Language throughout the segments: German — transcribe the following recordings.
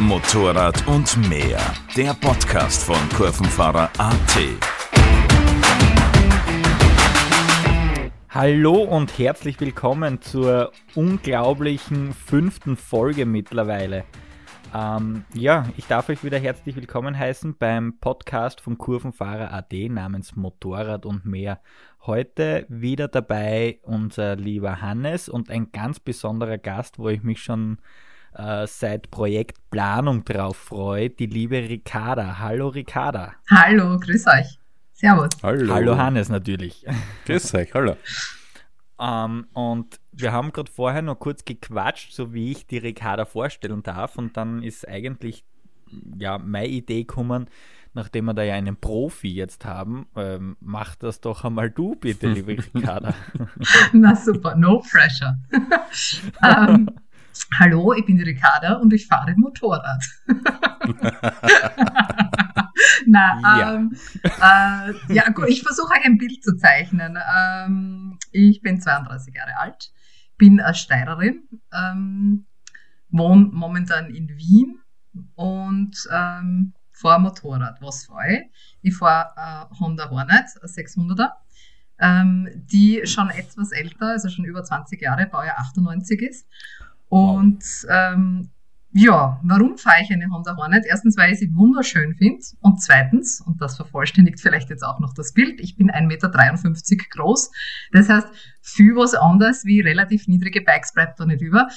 Motorrad und mehr. Der Podcast von Kurvenfahrer.at. Hallo und herzlich willkommen zur unglaublichen 5. Folge mittlerweile. Ich darf euch wieder herzlich willkommen heißen beim Podcast von Kurvenfahrer.at namens Motorrad und mehr. Heute wieder dabei unser lieber Hannes und ein ganz besonderer Gast, wo ich mich schon seit Projektplanung drauf freue, die liebe Ricarda. Hallo Ricarda. Hallo, grüß euch. Servus. Hallo Hannes natürlich. Grüß euch, hallo. Und wir haben gerade vorher noch kurz gequatscht, so wie ich die Ricarda vorstellen darf, und dann ist eigentlich meine Idee gekommen, nachdem wir da ja einen Profi jetzt haben, mach das doch einmal du bitte, liebe Ricarda. Na super, no pressure. Hallo, ich bin die Ricarda und ich fahre Motorrad. Gut, ich versuche euch ein Bild zu zeichnen. Ich bin 32 Jahre alt, bin eine Steirerin, wohne momentan in Wien und fahre Motorrad. Was fahre ich? Ich fahre Honda Hornet, 600er, die schon etwas älter, also schon über 20 Jahre, Baujahr 98 ist. Und warum fahre ich eine Honda Hornet? Erstens, weil ich sie wunderschön finde, und zweitens, und das vervollständigt vielleicht jetzt auch noch das Bild, ich bin 1,53 Meter groß. Das heißt, viel was anderes wie relativ niedrige Bikes bleibt da nicht über.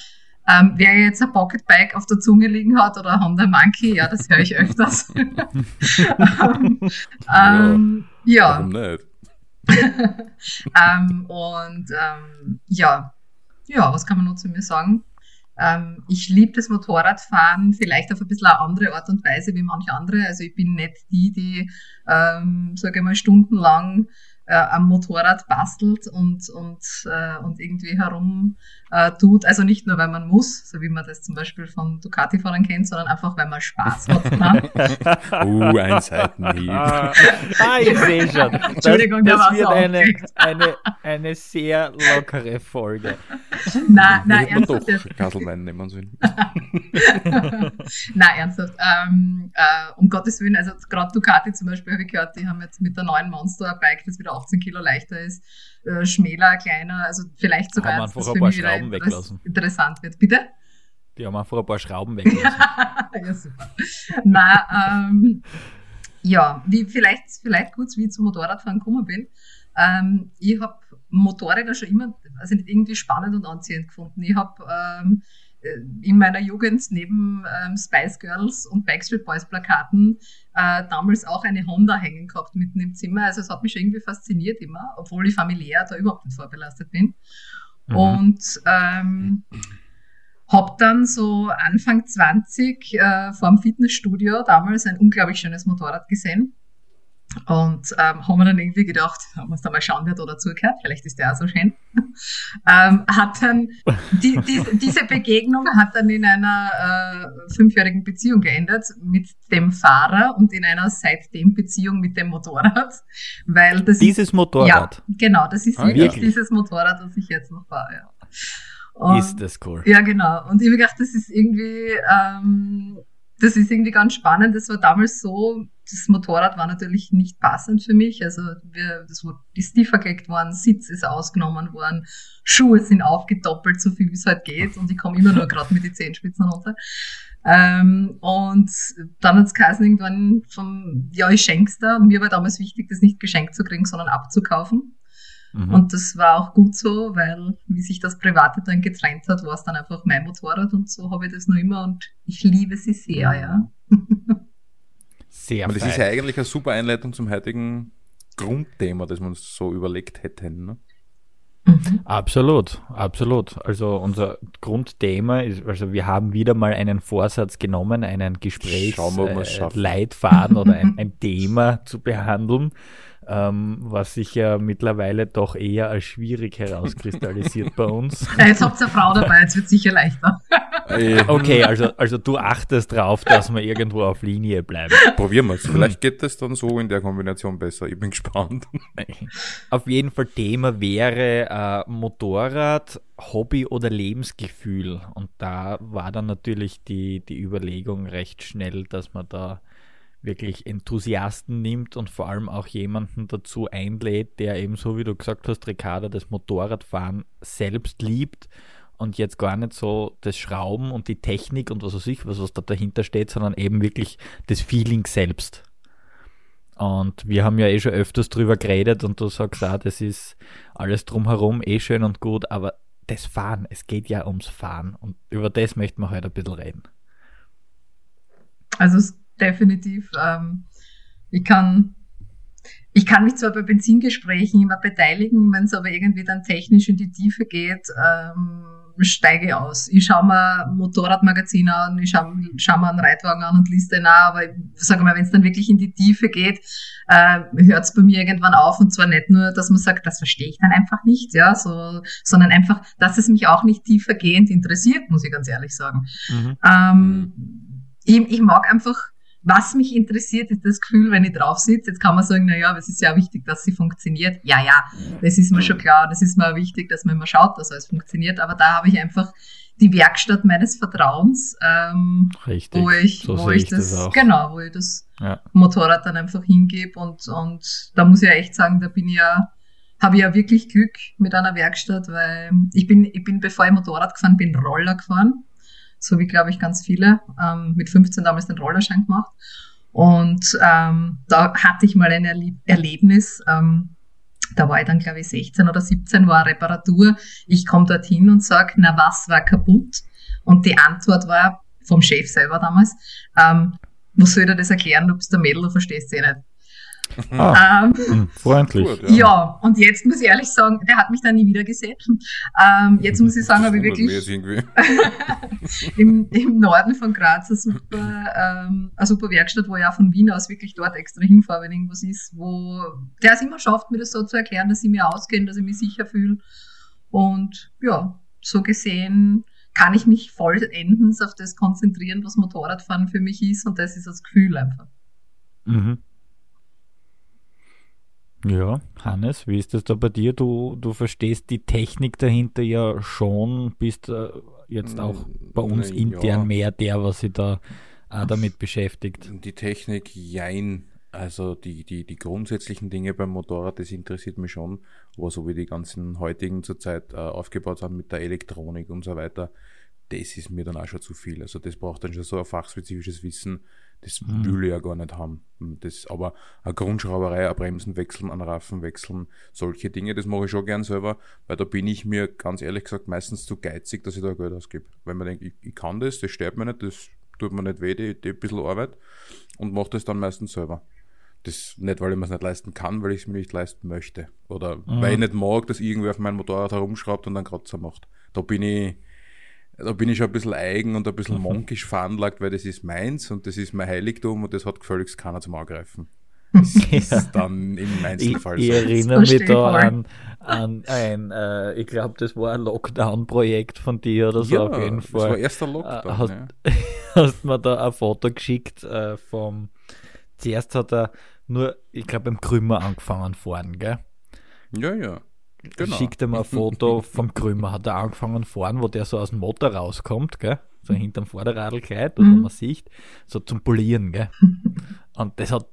Wer jetzt ein Pocketbike auf der Zunge liegen hat oder ein Honda Monkey, ja, das höre ich öfters. Warum nicht? Was kann man noch zu mir sagen? Ich liebe das Motorradfahren, vielleicht auf ein bisschen eine andere Art und Weise wie manche andere. Also ich bin nicht die sage ich mal, stundenlang am Motorrad bastelt und irgendwie herum tut. Also nicht nur, weil man muss, so wie man das zum Beispiel von Ducati-Fahrern kennt, sondern einfach, weil man Spaß hat. Ein Seitenhieb. Ich sehe schon. Entschuldigung, das wird eine sehr lockere Folge. Nein, ernsthaft. Gaselwein nehmen Sie hin. Nein, ernsthaft. Um Gottes Willen, also gerade Ducati zum Beispiel habe ich gehört, die haben jetzt mit der neuen Monster-Bike, das wieder 18 Kilo leichter ist, schmäler, kleiner, also vielleicht sogar, dass das für mich wieder interessant wird. Bitte? Die haben einfach ein paar Schrauben weglassen. Ja, super. Vielleicht kurz, wie ich zum Motorradfahren gekommen bin. Ich habe Motorräder schon immer irgendwie spannend und anziehend gefunden. Ich habe in meiner Jugend neben Spice Girls und Backstreet Boys Plakaten damals auch eine Honda hängen gehabt mitten im Zimmer. Also es hat mich schon irgendwie fasziniert immer, obwohl ich familiär da überhaupt nicht vorbelastet bin. Mhm. Und habe dann so Anfang 20 vor dem Fitnessstudio damals ein unglaublich schönes Motorrad gesehen. Und haben wir dann irgendwie gedacht, muss da mal schauen, wer da dazugehört, vielleicht ist der auch so schön. Hat dann diese Begegnung hat dann in einer 5-jährigen Beziehung geendet mit dem Fahrer und in einer seitdem Beziehung mit dem Motorrad. Weil das Motorrad? Ja, genau, das ist wirklich dieses Motorrad, was ich jetzt noch fahre. Ja. Und, ist das cool. Ja, genau. Und ich habe gedacht, das ist irgendwie ganz spannend. Das war damals so, das Motorrad war natürlich nicht passend für mich. Also ist tiefergelegt worden, Sitz ist ausgenommen worden, Schuhe sind aufgedoppelt, so viel wie es halt geht. Und ich komme immer nur gerade mit den Zehenspitzen runter. Und dann hat es geheißen irgendwann ich schenk's da. Und mir war damals wichtig, das nicht geschenkt zu kriegen, sondern abzukaufen. Mhm. Und das war auch gut so, weil wie sich das Private dann getrennt hat, war es dann einfach mein Motorrad, und so habe ich das noch immer und ich liebe sie sehr, ja. Sehr fein. Das ist ja eigentlich eine super Einleitung zum heutigen Grundthema, das wir uns so überlegt hätten, ne? Mhm. Absolut, absolut. Also unser Grundthema ist, also wir haben wieder mal einen Vorsatz genommen, einen Gesprächsleitfaden oder ein Thema zu behandeln, was sich ja mittlerweile doch eher als schwierig herauskristallisiert bei uns. Ja, jetzt habt ihr eine Frau dabei, jetzt wird es sicher leichter. Okay, also du achtest drauf, dass wir irgendwo auf Linie bleiben. Probieren wir es. Vielleicht geht es dann so in der Kombination besser. Ich bin gespannt. Auf jeden Fall Thema wäre Motorrad, Hobby oder Lebensgefühl. Und da war dann natürlich die Überlegung recht schnell, dass man da wirklich Enthusiasten nimmt und vor allem auch jemanden dazu einlädt, der eben, so wie du gesagt hast, Ricarda, das Motorradfahren selbst liebt und jetzt gar nicht so das Schrauben und die Technik und was weiß ich, was da dahinter steht, sondern eben wirklich das Feeling selbst. Und wir haben ja schon öfters drüber geredet und du sagst auch, das ist alles drumherum schön und gut, aber das Fahren, es geht ja ums Fahren und über das möchten wir heute ein bisschen reden. Also es definitiv. Ich kann mich zwar bei Benzingesprächen immer beteiligen, wenn es aber irgendwie dann technisch in die Tiefe geht, steige ich aus. Ich schaue mir ein Motorradmagazin an, ich schaue mir einen Reitwagen an und lese den an, aber ich sage mal, wenn es dann wirklich in die Tiefe geht, hört es bei mir irgendwann auf, und zwar nicht nur, dass man sagt, das verstehe ich dann einfach nicht, ja, so, sondern einfach, dass es mich auch nicht tiefergehend interessiert, muss ich ganz ehrlich sagen. Mhm. Ich mag einfach, was mich interessiert, ist das Gefühl, wenn ich drauf sitze. Jetzt kann man sagen, naja, es ist ja wichtig, dass sie funktioniert. Ja, das ist mir schon klar. Das ist mir wichtig, dass man immer schaut, dass alles funktioniert. Aber da habe ich einfach die Werkstatt meines Vertrauens, richtig, wo ich das Motorrad dann einfach hingebe. Und da muss ich ja echt sagen, habe ich ja wirklich Glück mit einer Werkstatt, weil ich bin, bevor ich Motorrad gefahren bin, Roller gefahren. So wie, glaube ich, ganz viele, mit 15 damals den Rollerschein gemacht. Und da hatte ich mal ein Erlebnis, da war ich dann, glaube ich, 16 oder 17, war eine Reparatur. Ich komme dorthin und sage, na, was war kaputt? Und die Antwort war, vom Chef selber damals, was soll ich dir das erklären, du bist ein Mädel, du verstehst es eh nicht. Freundlich. Ja, und jetzt muss ich ehrlich sagen, der hat mich dann nie wieder gesehen. Jetzt muss ich sagen, habe ich wirklich im Norden von Graz eine super Werkstatt, wo ich auch von Wien aus wirklich dort extra hinfahre, wenn irgendwas ist, wo der es immer schafft, mir das so zu erklären, dass ich mich auskenne, dass ich mich sicher fühle. Und ja, so gesehen kann ich mich vollendens auf das konzentrieren, was Motorradfahren für mich ist, und das ist das Gefühl einfach. Mhm. Ja, Hannes, wie ist das da bei dir? Du verstehst die Technik dahinter ja schon, bist jetzt auch bei uns intern mehr der, was sich da auch damit beschäftigt. Die Technik, jein. Also die grundsätzlichen Dinge beim Motorrad, das interessiert mich schon, aber so wie die ganzen heutigen zurzeit aufgebaut haben mit der Elektronik und so weiter, das ist mir dann auch schon zu viel. Also das braucht dann schon so ein fachspezifisches Wissen, das will ich ja gar nicht haben. Aber eine Grundschrauberei, ein Bremsen wechseln, ein Reifen wechseln, solche Dinge, das mache ich schon gern selber, weil da bin ich mir ganz ehrlich gesagt meistens zu geizig, dass ich da Geld ausgebe. Weil man denkt, ich kann das stört mir nicht, das tut mir nicht weh, die bisschen Arbeit, und mache das dann meistens selber. Das nicht, weil ich mir es nicht leisten kann, weil ich es mir nicht leisten möchte. Oder weil ich nicht mag, dass irgendwer auf meinem Motorrad herumschraubt und dann Kratzer macht. Da bin ich schon ein bisschen eigen und ein bisschen monkisch veranlagt, weil das ist meins und das ist mein Heiligtum und das hat gefälligst keiner zum Angreifen. Das ist dann im Einzelfall so. Ich erinnere mich da an ein, ich glaube, das war ein Lockdown-Projekt von dir oder so, auf jeden Fall. Das war erst ein Lockdown. Hast mir da ein Foto geschickt vom, zuerst hat er nur, ich glaube, im Krümmer angefangen fahren, gell? Ja. Genau. Schickt er mir ein Foto vom Krümmer, hat er angefangen fahren, wo der so aus dem Motor rauskommt, gell? So hinterm Vorderradl gleich, oder man sieht, so zum Polieren, gell? Und das hat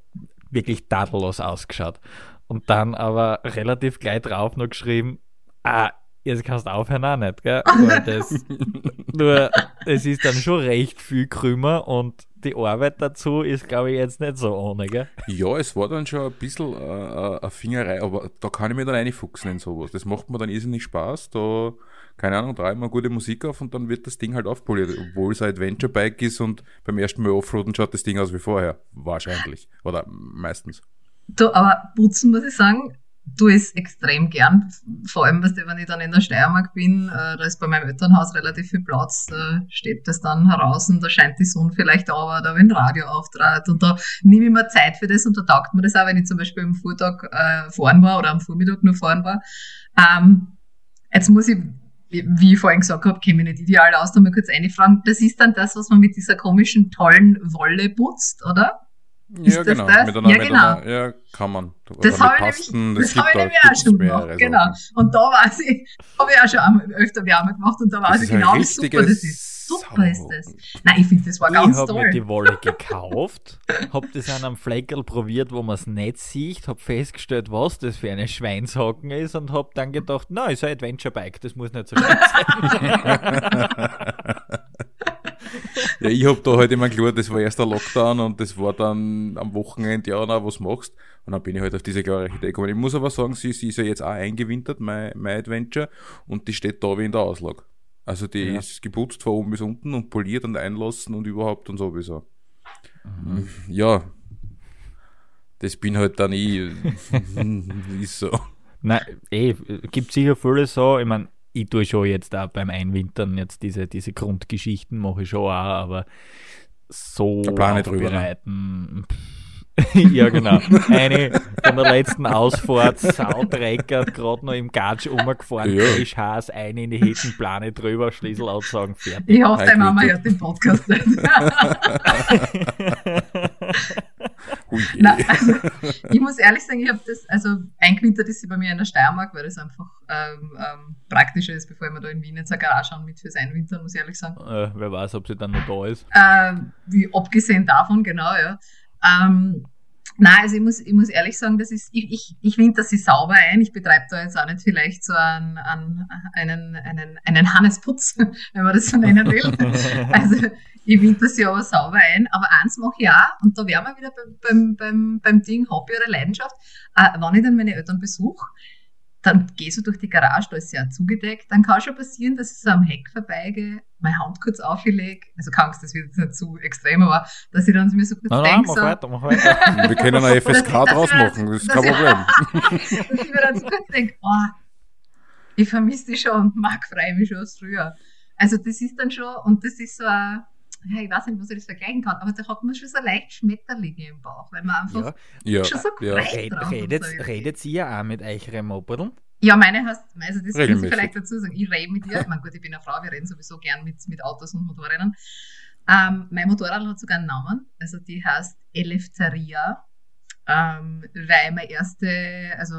wirklich tadellos ausgeschaut. Und dann aber relativ gleich drauf noch geschrieben, jetzt kannst du aufhören auch nicht, gell? Weil das, nur, es ist dann schon recht viel Krümmer und die Arbeit dazu ist, glaube ich, jetzt nicht so ohne, gell? Ja, es war dann schon ein bisschen eine Fingerei, aber da kann ich mir dann reinfuchsen in sowas. Das macht mir dann irrsinnig Spaß, da, keine Ahnung, drehe ich mal gute Musik auf und dann wird das Ding halt aufpoliert, obwohl es ein Adventure-Bike ist und beim ersten Mal Offroaden schaut das Ding aus wie vorher, wahrscheinlich, oder meistens. Du, aber putzen, muss ich sagen, tue es extrem gern, vor allem, wenn ich dann in der Steiermark bin, da ist bei meinem Elternhaus relativ viel Platz, da steht das dann heraus und da scheint die Sonne vielleicht auch, oder wenn Radio auftrat und da nehme ich mir Zeit für das und da taugt mir das auch, wenn ich zum Beispiel am Vortag fahren war oder am Vormittag nur fahren war. Jetzt muss ich, wie ich vorhin gesagt habe, käme ich nicht ideal aus, da mal kurz reinfragen, das ist dann das, was man mit dieser komischen, tollen Wolle putzt, oder? Ja, genau. Das? Mit einer, ja, kann man. Das habe ich nämlich auch schon gemacht. Genau. Und da weiß ich, habe ich auch schon öfter Wärme gemacht und da weiß ich genau, wie super das ist. Super ist das. Nein, ich finde, das war ganz toll. Ich habe mir die Wolle gekauft, habe das an einem Fleckerl probiert, wo man es nicht sieht, habe festgestellt, was das für eine Schweinshacken ist und habe dann gedacht, nein, ist ein Adventure-Bike, das muss nicht so schlecht sein. Ja, ich hab da halt immer klar, das war erst der Lockdown und das war dann am Wochenende, ja, na, was machst? Und dann bin ich halt auf diese klare Idee gekommen. Ich muss aber sagen, sie ist ja jetzt auch eingewintert, mein Adventure, und die steht da wie in der Auslage. Also die ist geputzt von oben bis unten und poliert und einlassen und überhaupt und sowieso. Mhm. Ja, das bin halt dann ich. Ist so. Nein, gibt sicher viele so, ich meine, ich tue schon jetzt auch beim Einwintern jetzt diese Grundgeschichten mache ich schon auch, aber so aufbereiten. Ja, genau. Eine von der letzten Ausfahrt, Sautrecker, gerade noch im Gatsch umgefahren, frisch heiß, eine in die Hittenplane drüber, Schlüssel aussagen, fertig. Ich hoffe, deine Mama hört den Podcast nicht. Nein, also, ich muss ehrlich sagen, ich habe das, also eingewintert ist sie bei mir in der Steiermark, weil das einfach praktischer ist, bevor ich mir da in Wien jetzt eine Garage an mit fürs Einwintern, muss ich ehrlich sagen. Wer weiß, ob sie dann noch da ist. Wie abgesehen davon, genau, ja. Nein, also ich muss ehrlich sagen, das ist, ich winter sie sauber ein. Ich betreibe da jetzt auch nicht vielleicht so einen Hannesputz, wenn man das so nennen will. Also ich winter sie aber sauber ein. Aber eins mache ich auch, und da wären wir wieder beim Ding Hobby oder Leidenschaft. Wenn ich dann meine Eltern besuche, dann gehe ich so durch die Garage, da ist sie auch zugedeckt. Dann kann schon passieren, dass ich so am Heck vorbeigehe, meine Hand kurz auflege, also Angst, das wird jetzt nicht zu extrem, aber dass ich dann mir so kurz denke, mach weiter. Wir können eine FSK draus machen, das ist kein Problem. Dass ich mir dann so kurz denke, ich vermisse dich schon, mag frei mich schon aus früher. Also das ist dann schon, und das ist so ein, ich weiß nicht, was ich das vergleichen kann, aber da hat man schon so leicht Schmetterlinge im Bauch, weil man einfach schon so gefreut drauf ist. Redet ihr ja auch mit euren Mopedl? Ja, meine heißt, also das kann ich vielleicht dazu sagen, ich rede mit ihr, ich meine, gut, ich bin eine Frau, wir reden sowieso gern mit Autos und Motorrädern. Mein Motorrad hat sogar einen Namen, also die heißt Eleftheria, weil meine erste, also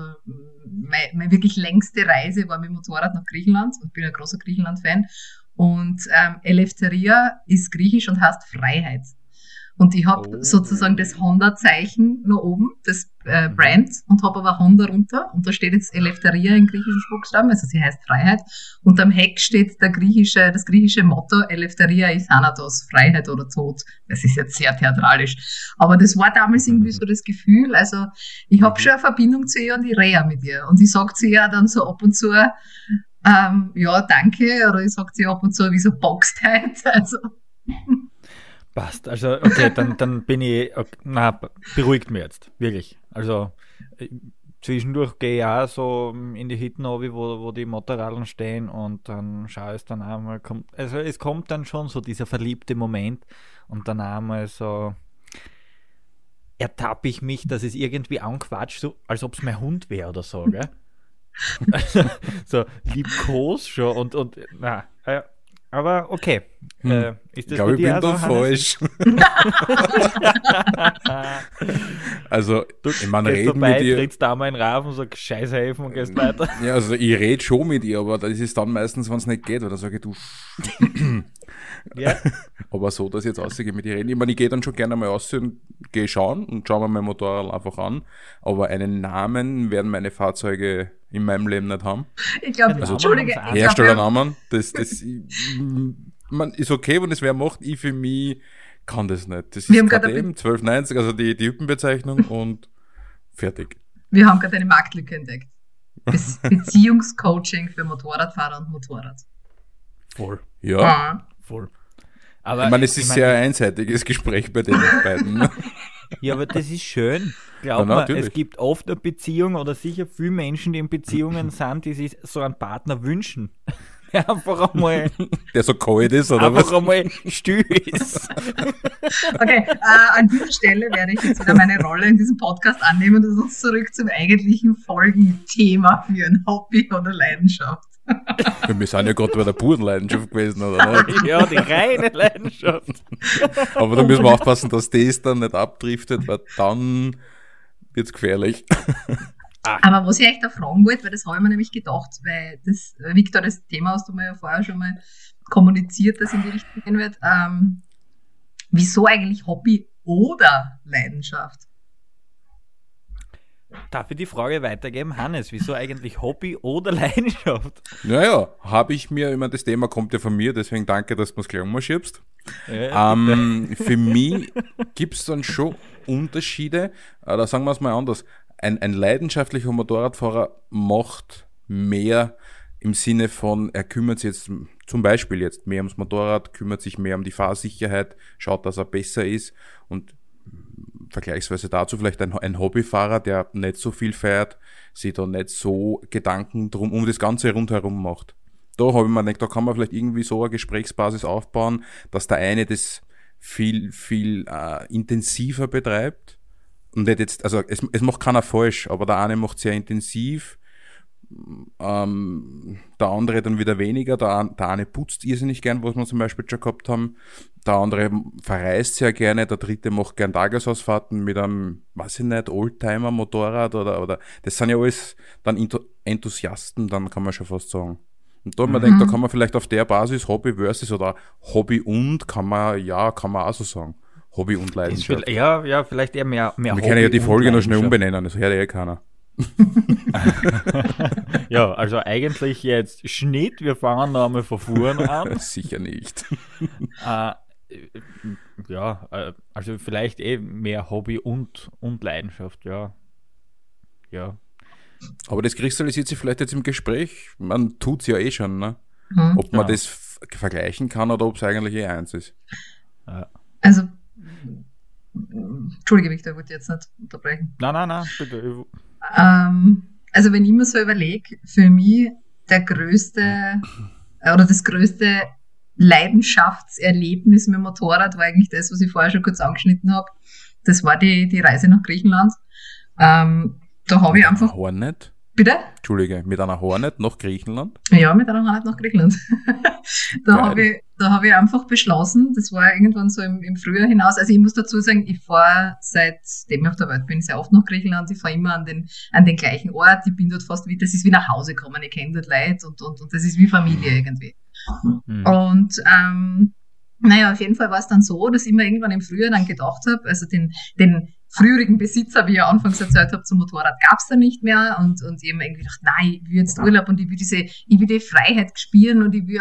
meine wirklich längste Reise war mit dem Motorrad nach Griechenland, und ich bin ein großer Griechenland-Fan, und Eleftheria ist griechisch und heißt Freiheit. Und ich habe sozusagen das Honda-Zeichen noch oben, das Brand, und habe aber Honda runter. Und da steht jetzt Eleftheria in griechischen Buchstaben, also sie heißt Freiheit. Und am Heck steht das griechische Motto, Eleftheria is Thanatos, Freiheit oder Tod. Das ist jetzt sehr theatralisch. Aber das war damals irgendwie so das Gefühl, also ich habe schon eine Verbindung zu ihr und ich rede mit ihr. Und ich sage zu ihr dann so ab und zu, ja, danke, oder ich sage zu ihr ab und zu, wieso boxt halt, also... Passt, also okay, dann bin ich, okay, na, beruhigt mich jetzt, wirklich. Also zwischendurch gehe ich auch so in die Hitten runter, wo die Motorradeln stehen, und dann schaue ich es dann einmal, also es kommt dann schon so dieser verliebte Moment, und dann einmal so ertappe ich mich, dass es irgendwie anquatscht, so, als ob es mein Hund wäre oder so, gell? So liebkos schon und na, ja. Aber okay. Ist das, ich glaube, ich bin da falsch. Also, ich meine, reden mit dir... Du trittst da mal in den Rafen und sagst, scheiß Häfen, und gehst weiter. Ja, also ich rede schon mit ihr, aber das ist dann meistens, wenn es nicht geht, weil dann sage ich, du... Ja. Aber so, dass ich jetzt rausgehe mit ihr reden. Ich meine, ich gehe dann schon gerne mal raus und gehe schauen und schaue mir mein Motorrad einfach an. Aber einen Namen werden meine Fahrzeuge... in meinem Leben nicht haben. Ich glaube, also, Entschuldige. Herstellernamen, das man ist okay, wenn das wer macht, ich für mich kann das nicht. Das ist KTM 1290, also die Typenbezeichnung, und fertig. Wir haben gerade eine Marktlücke entdeckt. Beziehungscoaching für Motorradfahrer und Motorrad. Voll. Ja. Voll. Aber ich meine, es ist sehr einseitiges Gespräch bei den beiden. Ja, aber das ist schön. Glaub mir, es gibt oft eine Beziehung oder sicher viele Menschen, die in Beziehungen sind, die sich so einen Partner wünschen. Einfach einmal. Der so kalt ist, oder einfach was? Einfach einmal still ist. Okay, an dieser Stelle werde ich jetzt wieder meine Rolle in diesem Podcast annehmen und uns zurück zum eigentlichen Folgenthema für ein Hobby oder Leidenschaft. Wir sind ja gerade bei der puren Leidenschaft gewesen, oder? Ja, die reine Leidenschaft. Aber da müssen wir aufpassen, dass das dann nicht abdriftet, weil dann wird es gefährlich. Aber was ich euch da fragen wollte, weil das habe ich mir nämlich gedacht, weil das, Victor, das Thema hast du mir ja vorher schon mal kommuniziert, dass in die Richtung gehen wird. Wieso eigentlich Hobby oder Leidenschaft? Darf ich die Frage weitergeben, Hannes? Wieso eigentlich Hobby oder Leidenschaft? Naja, habe ich mir, immer das Thema kommt ja von mir, deswegen danke, dass du es gleich umschiebst. Ja, für mich gibt es dann schon Unterschiede, da sagen wir es mal anders. Ein leidenschaftlicher Motorradfahrer macht mehr im Sinne von, er kümmert sich jetzt zum Beispiel jetzt mehr ums Motorrad, kümmert sich mehr um die Fahrsicherheit, schaut, dass er besser ist. Und vergleichsweise dazu vielleicht ein Hobbyfahrer, der nicht so viel fährt, sich da nicht so Gedanken drum um das Ganze rundherum macht. Da habe ich mir gedacht, da kann man vielleicht irgendwie so eine Gesprächsbasis aufbauen, dass der eine das viel intensiver betreibt. Und nicht jetzt, also es macht keiner falsch, aber der eine macht sehr intensiv, der andere dann wieder weniger, der eine putzt irrsinnig gern, was wir zum Beispiel schon gehabt haben, der andere verreist sehr gerne, der dritte macht gern Tagesausfahrten mit einem, weiß ich nicht, Oldtimer-Motorrad oder das sind ja alles dann Enthusiasten, dann kann man schon fast sagen. Und da man denkt, da kann man vielleicht auf der Basis Hobby versus oder Hobby und kann man auch so sagen. Hobby und Leidenschaft. Ja, vielleicht eher mehr Hobby. Wir können ja die Folge noch schnell umbenennen, das hört ja keiner. Ja, also eigentlich jetzt Schnitt, wir fangen noch einmal von vorne an. Sicher nicht. Also vielleicht mehr Hobby und Leidenschaft, ja. Aber das kristallisiert sich vielleicht jetzt im Gespräch, man tut es ja eh schon, ne? Ob man das vergleichen kann oder ob es eigentlich eh eins ist. Also Entschuldige mich, da wollte ich jetzt nicht unterbrechen. Nein, bitte. Also wenn ich mir so überlege, für mich das größte Leidenschaftserlebnis mit dem Motorrad war eigentlich das, was ich vorher schon kurz angeschnitten habe. Das war die Reise nach Griechenland. Da habe ich einfach... Hornet? Bitte? Entschuldige, mit einer Hornet nach Griechenland? Ja, mit einer Hornet nach Griechenland. Da habe ich einfach beschlossen, das war irgendwann so im Frühjahr hinaus, also ich muss dazu sagen, ich fahre seitdem ich auf der Welt bin, sehr oft nach Griechenland, ich fahre immer an den gleichen Ort, ich bin dort fast wie, das ist wie nach Hause kommen, ich kenne dort Leute und das ist wie Familie irgendwie. Mhm. Und auf jeden Fall war es dann so, dass ich mir irgendwann im Frühjahr dann gedacht habe, also den früherigen Besitzer, wie ich ja anfangs erzählt habe, zum Motorrad gab es da nicht mehr und ich habe mir irgendwie gedacht, nein, ich will jetzt Urlaub und ich will die Freiheit spüren und ich will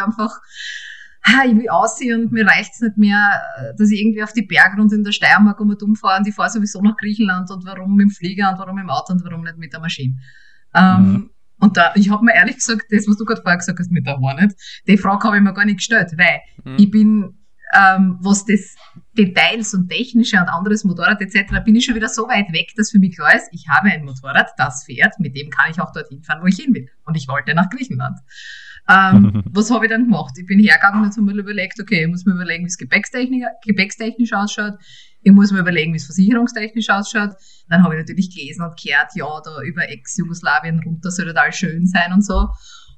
aussehen und mir reicht es nicht mehr, dass ich irgendwie auf die Berge und in der Steiermark umfahre und ich fahre sowieso nach Griechenland und warum mit dem Flieger und warum im Auto und warum nicht mit der Maschine. Und da, ich habe mir ehrlich gesagt, das, was du gerade vorher gesagt hast, mit der Hornet, die Frage habe ich mir gar nicht gestellt, weil ich bin... was das Details und technische und anderes Motorrad etc. bin ich schon wieder so weit weg, dass für mich klar ist, ich habe ein Motorrad, das fährt, mit dem kann ich auch dorthin fahren, wo ich hin will. Und ich wollte nach Griechenland. Was habe ich dann gemacht? Ich bin hergegangen und habe mir überlegt, okay, ich muss mir überlegen, wie es gepäckstechnisch ausschaut, ich muss mir überlegen, wie es versicherungstechnisch ausschaut. Dann habe ich natürlich gelesen und gehört, ja, da über Ex-Jugoslawien runter soll total schön sein und so.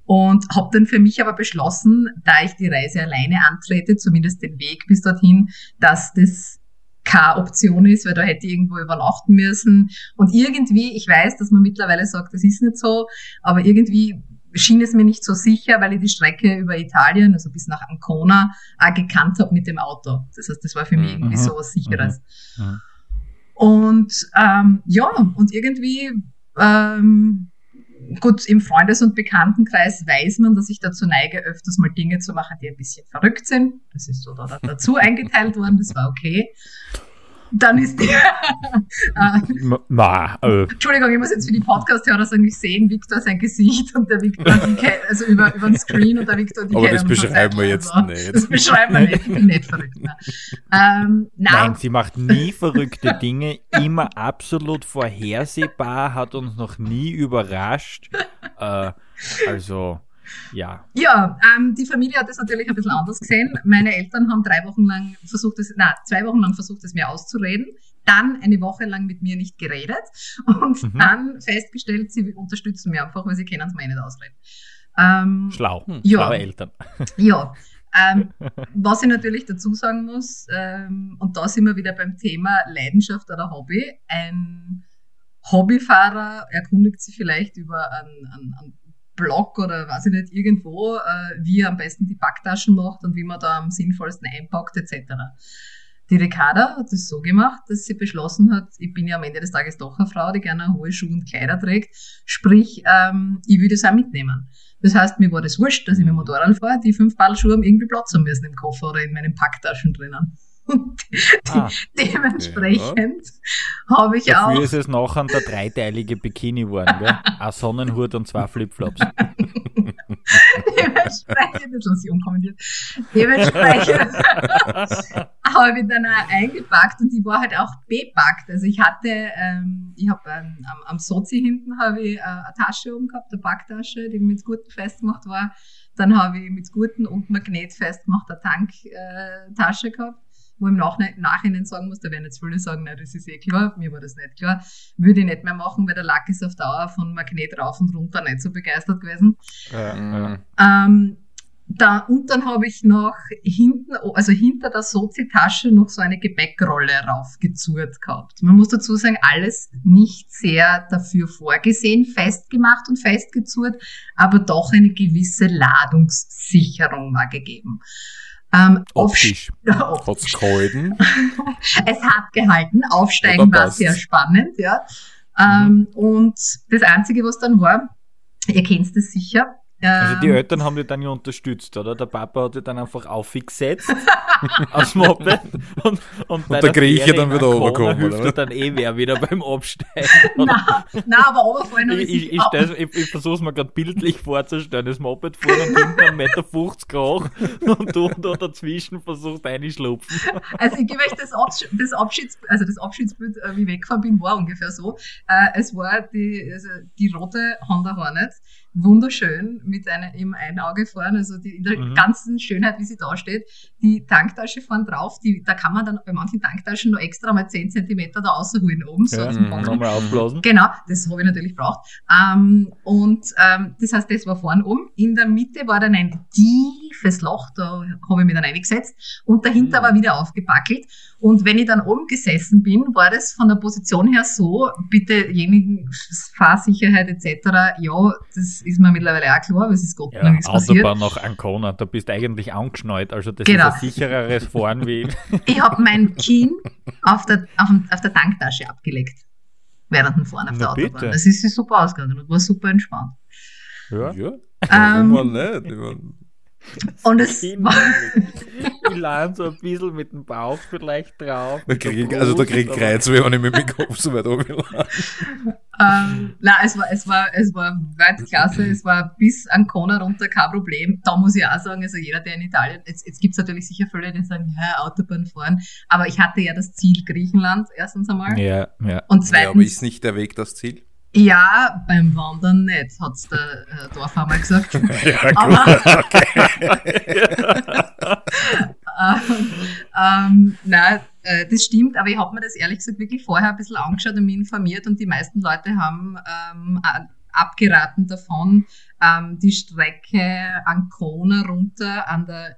Und habe dann für mich aber beschlossen, da ich die Reise alleine antrete, zumindest den Weg bis dorthin, dass das keine Option ist, weil da hätte ich irgendwo übernachten müssen. Und irgendwie, ich weiß, dass man mittlerweile sagt, das ist nicht so, aber irgendwie schien es mir nicht so sicher, weil ich die Strecke über Italien, also bis nach Ancona, auch gekannt habe mit dem Auto. Das heißt, das war für mich irgendwie so was Sicheres. Mhm. Und gut, im Freundes- und Bekanntenkreis weiß man, dass ich dazu neige, öfters mal Dinge zu machen, die ein bisschen verrückt sind. Das ist so dazu eingeteilt worden, das war okay. Dann ist die... Entschuldigung, ich muss jetzt für die Podcast-Hörer sagen, ich sehe Victor sein Gesicht und der Victor, also über den Screen und der Victor die. Aber das beschreiben wir jetzt nicht. Das beschreiben wir nicht, ich bin nicht verrückt. Nein, sie macht nie verrückte Dinge, immer absolut vorhersehbar, hat uns noch nie überrascht. Also... Ja, ja, die Familie hat das natürlich ein bisschen anders gesehen. Meine Eltern haben 2 Wochen lang versucht, es mir auszureden. Dann eine Woche lang mit mir nicht geredet und dann festgestellt, sie unterstützen mich einfach, weil sie können es mir nicht ausreden. Schlaue Eltern. Ja. Was ich natürlich dazu sagen muss, und da sind wir wieder beim Thema Leidenschaft oder Hobby. Ein Hobbyfahrer erkundigt sich vielleicht über einen Blog oder weiß ich nicht, irgendwo, wie am besten die Packtaschen macht und wie man da am sinnvollsten einpackt etc. Die Ricarda hat das so gemacht, dass sie beschlossen hat, ich bin ja am Ende des Tages doch eine Frau, die gerne hohe Schuhe und Kleider trägt, sprich, ich würde es auch mitnehmen. Das heißt, mir war das wurscht, dass ich mit dem Motorrad fahre, die 5 Paar Schuhe haben irgendwie Platz haben müssen im Koffer oder in meinen Packtaschen drinnen. Und dementsprechend habe ich dafür auch... Dafür ist es nachher der dreiteilige Bikini geworden, gell? Ein Sonnenhut und 2 Flipflops. Dementsprechend, das lasse ich unkommentiert. Dementsprechend habe ich dann auch eingepackt und die war halt auch bepackt. Also ich hatte, ich habe am Sozi hinten habe ich eine Tasche oben gehabt, eine Packtasche, die mit Gurten festgemacht war. Dann habe ich mit Gurten und Magnet festgemacht eine Tanktasche gehabt, wo ich im Nachhinein sagen muss, da werden jetzt viele sagen, nein, das ist eh klar, mir war das nicht klar, würde ich nicht mehr machen, weil der Lack ist auf Dauer von Magnet rauf und runter nicht so begeistert gewesen. Und dann habe ich noch hinter der Sozi-Tasche noch so eine Gepäckrolle raufgezurrt gehabt. Man muss dazu sagen, alles nicht sehr dafür vorgesehen, festgemacht und festgezurrt, aber doch eine gewisse Ladungssicherung war gegeben. Optisch. Gehalten. Es hat gehalten. Aufsteigen war sehr spannend, ja. Und das Einzige, was dann war, ihr kennt es sicher. Also die Eltern haben dich dann ja unterstützt, oder? Der Papa hat dich dann einfach aufgesetzt aufs Moped und der Grieche dann wieder runtergekommen, oder? Und dann eh wer wieder beim Absteigen. Nein, aber runterfallen habe ich versuche es mir gerade bildlich vorzustellen, das Moped vor und hinten 1,50 Meter hoch und du da dazwischen versuchst reinschlupfen. Also ich gebe euch das Abschiedsbild, wie ich weggefahren bin, war ungefähr so. Es war die rote Honda Hornet, wunderschön, mit einem im Einauge fahren, also in der ganzen Schönheit, wie sie da steht, die Tanktasche vorn drauf, da kann man dann bei manchen Tanktaschen noch extra mal 10 cm da rausholen oben, so aus dem Bock. Nochmal aufblasen. Genau, das habe ich natürlich gebraucht. Das heißt, das war vorn oben. In der Mitte war dann ein tiefes Loch, da habe ich mich dann reingesetzt und dahinter war wieder aufgepackelt. Und wenn ich dann oben gesessen bin, war das von der Position her so, bitte jenigen Fahrsicherheit etc., ja, das ist mir mittlerweile auch klar, weil es ist Gott sei Dank nichts passiert. Autobahn nach Ancona, da bist du eigentlich angeschnallt, also das ist ein sichereres Fahren wie... Ich habe mein Kinn auf der Tanktasche abgelegt, während dem Fahren auf der Autobahn. Bitte. Das ist super ausgegangen und war super entspannt. Ja. Und es war... Ich lande so ein bisschen mit dem Bauch vielleicht drauf. Da krieg ich Kreuz, wenn ich mit dem Kopf so weit oben lande. Nein, es war Weltklasse, es war bis Ancona runter kein Problem. Da muss ich auch sagen, also jeder, der in Italien, jetzt gibt es natürlich sicher viele, die sagen, ja, Autobahn fahren, aber ich hatte ja das Ziel Griechenland, erstens einmal. Ja. Und zweitens, aber ist nicht der Weg das Ziel? Ja, beim Wandern nicht, hat es der Dorf einmal gesagt. Ja, klar. Nein, das stimmt, aber ich habe mir das ehrlich gesagt wirklich vorher ein bisschen angeschaut und mich informiert und die meisten Leute haben abgeraten davon, die Strecke Ancona runter an der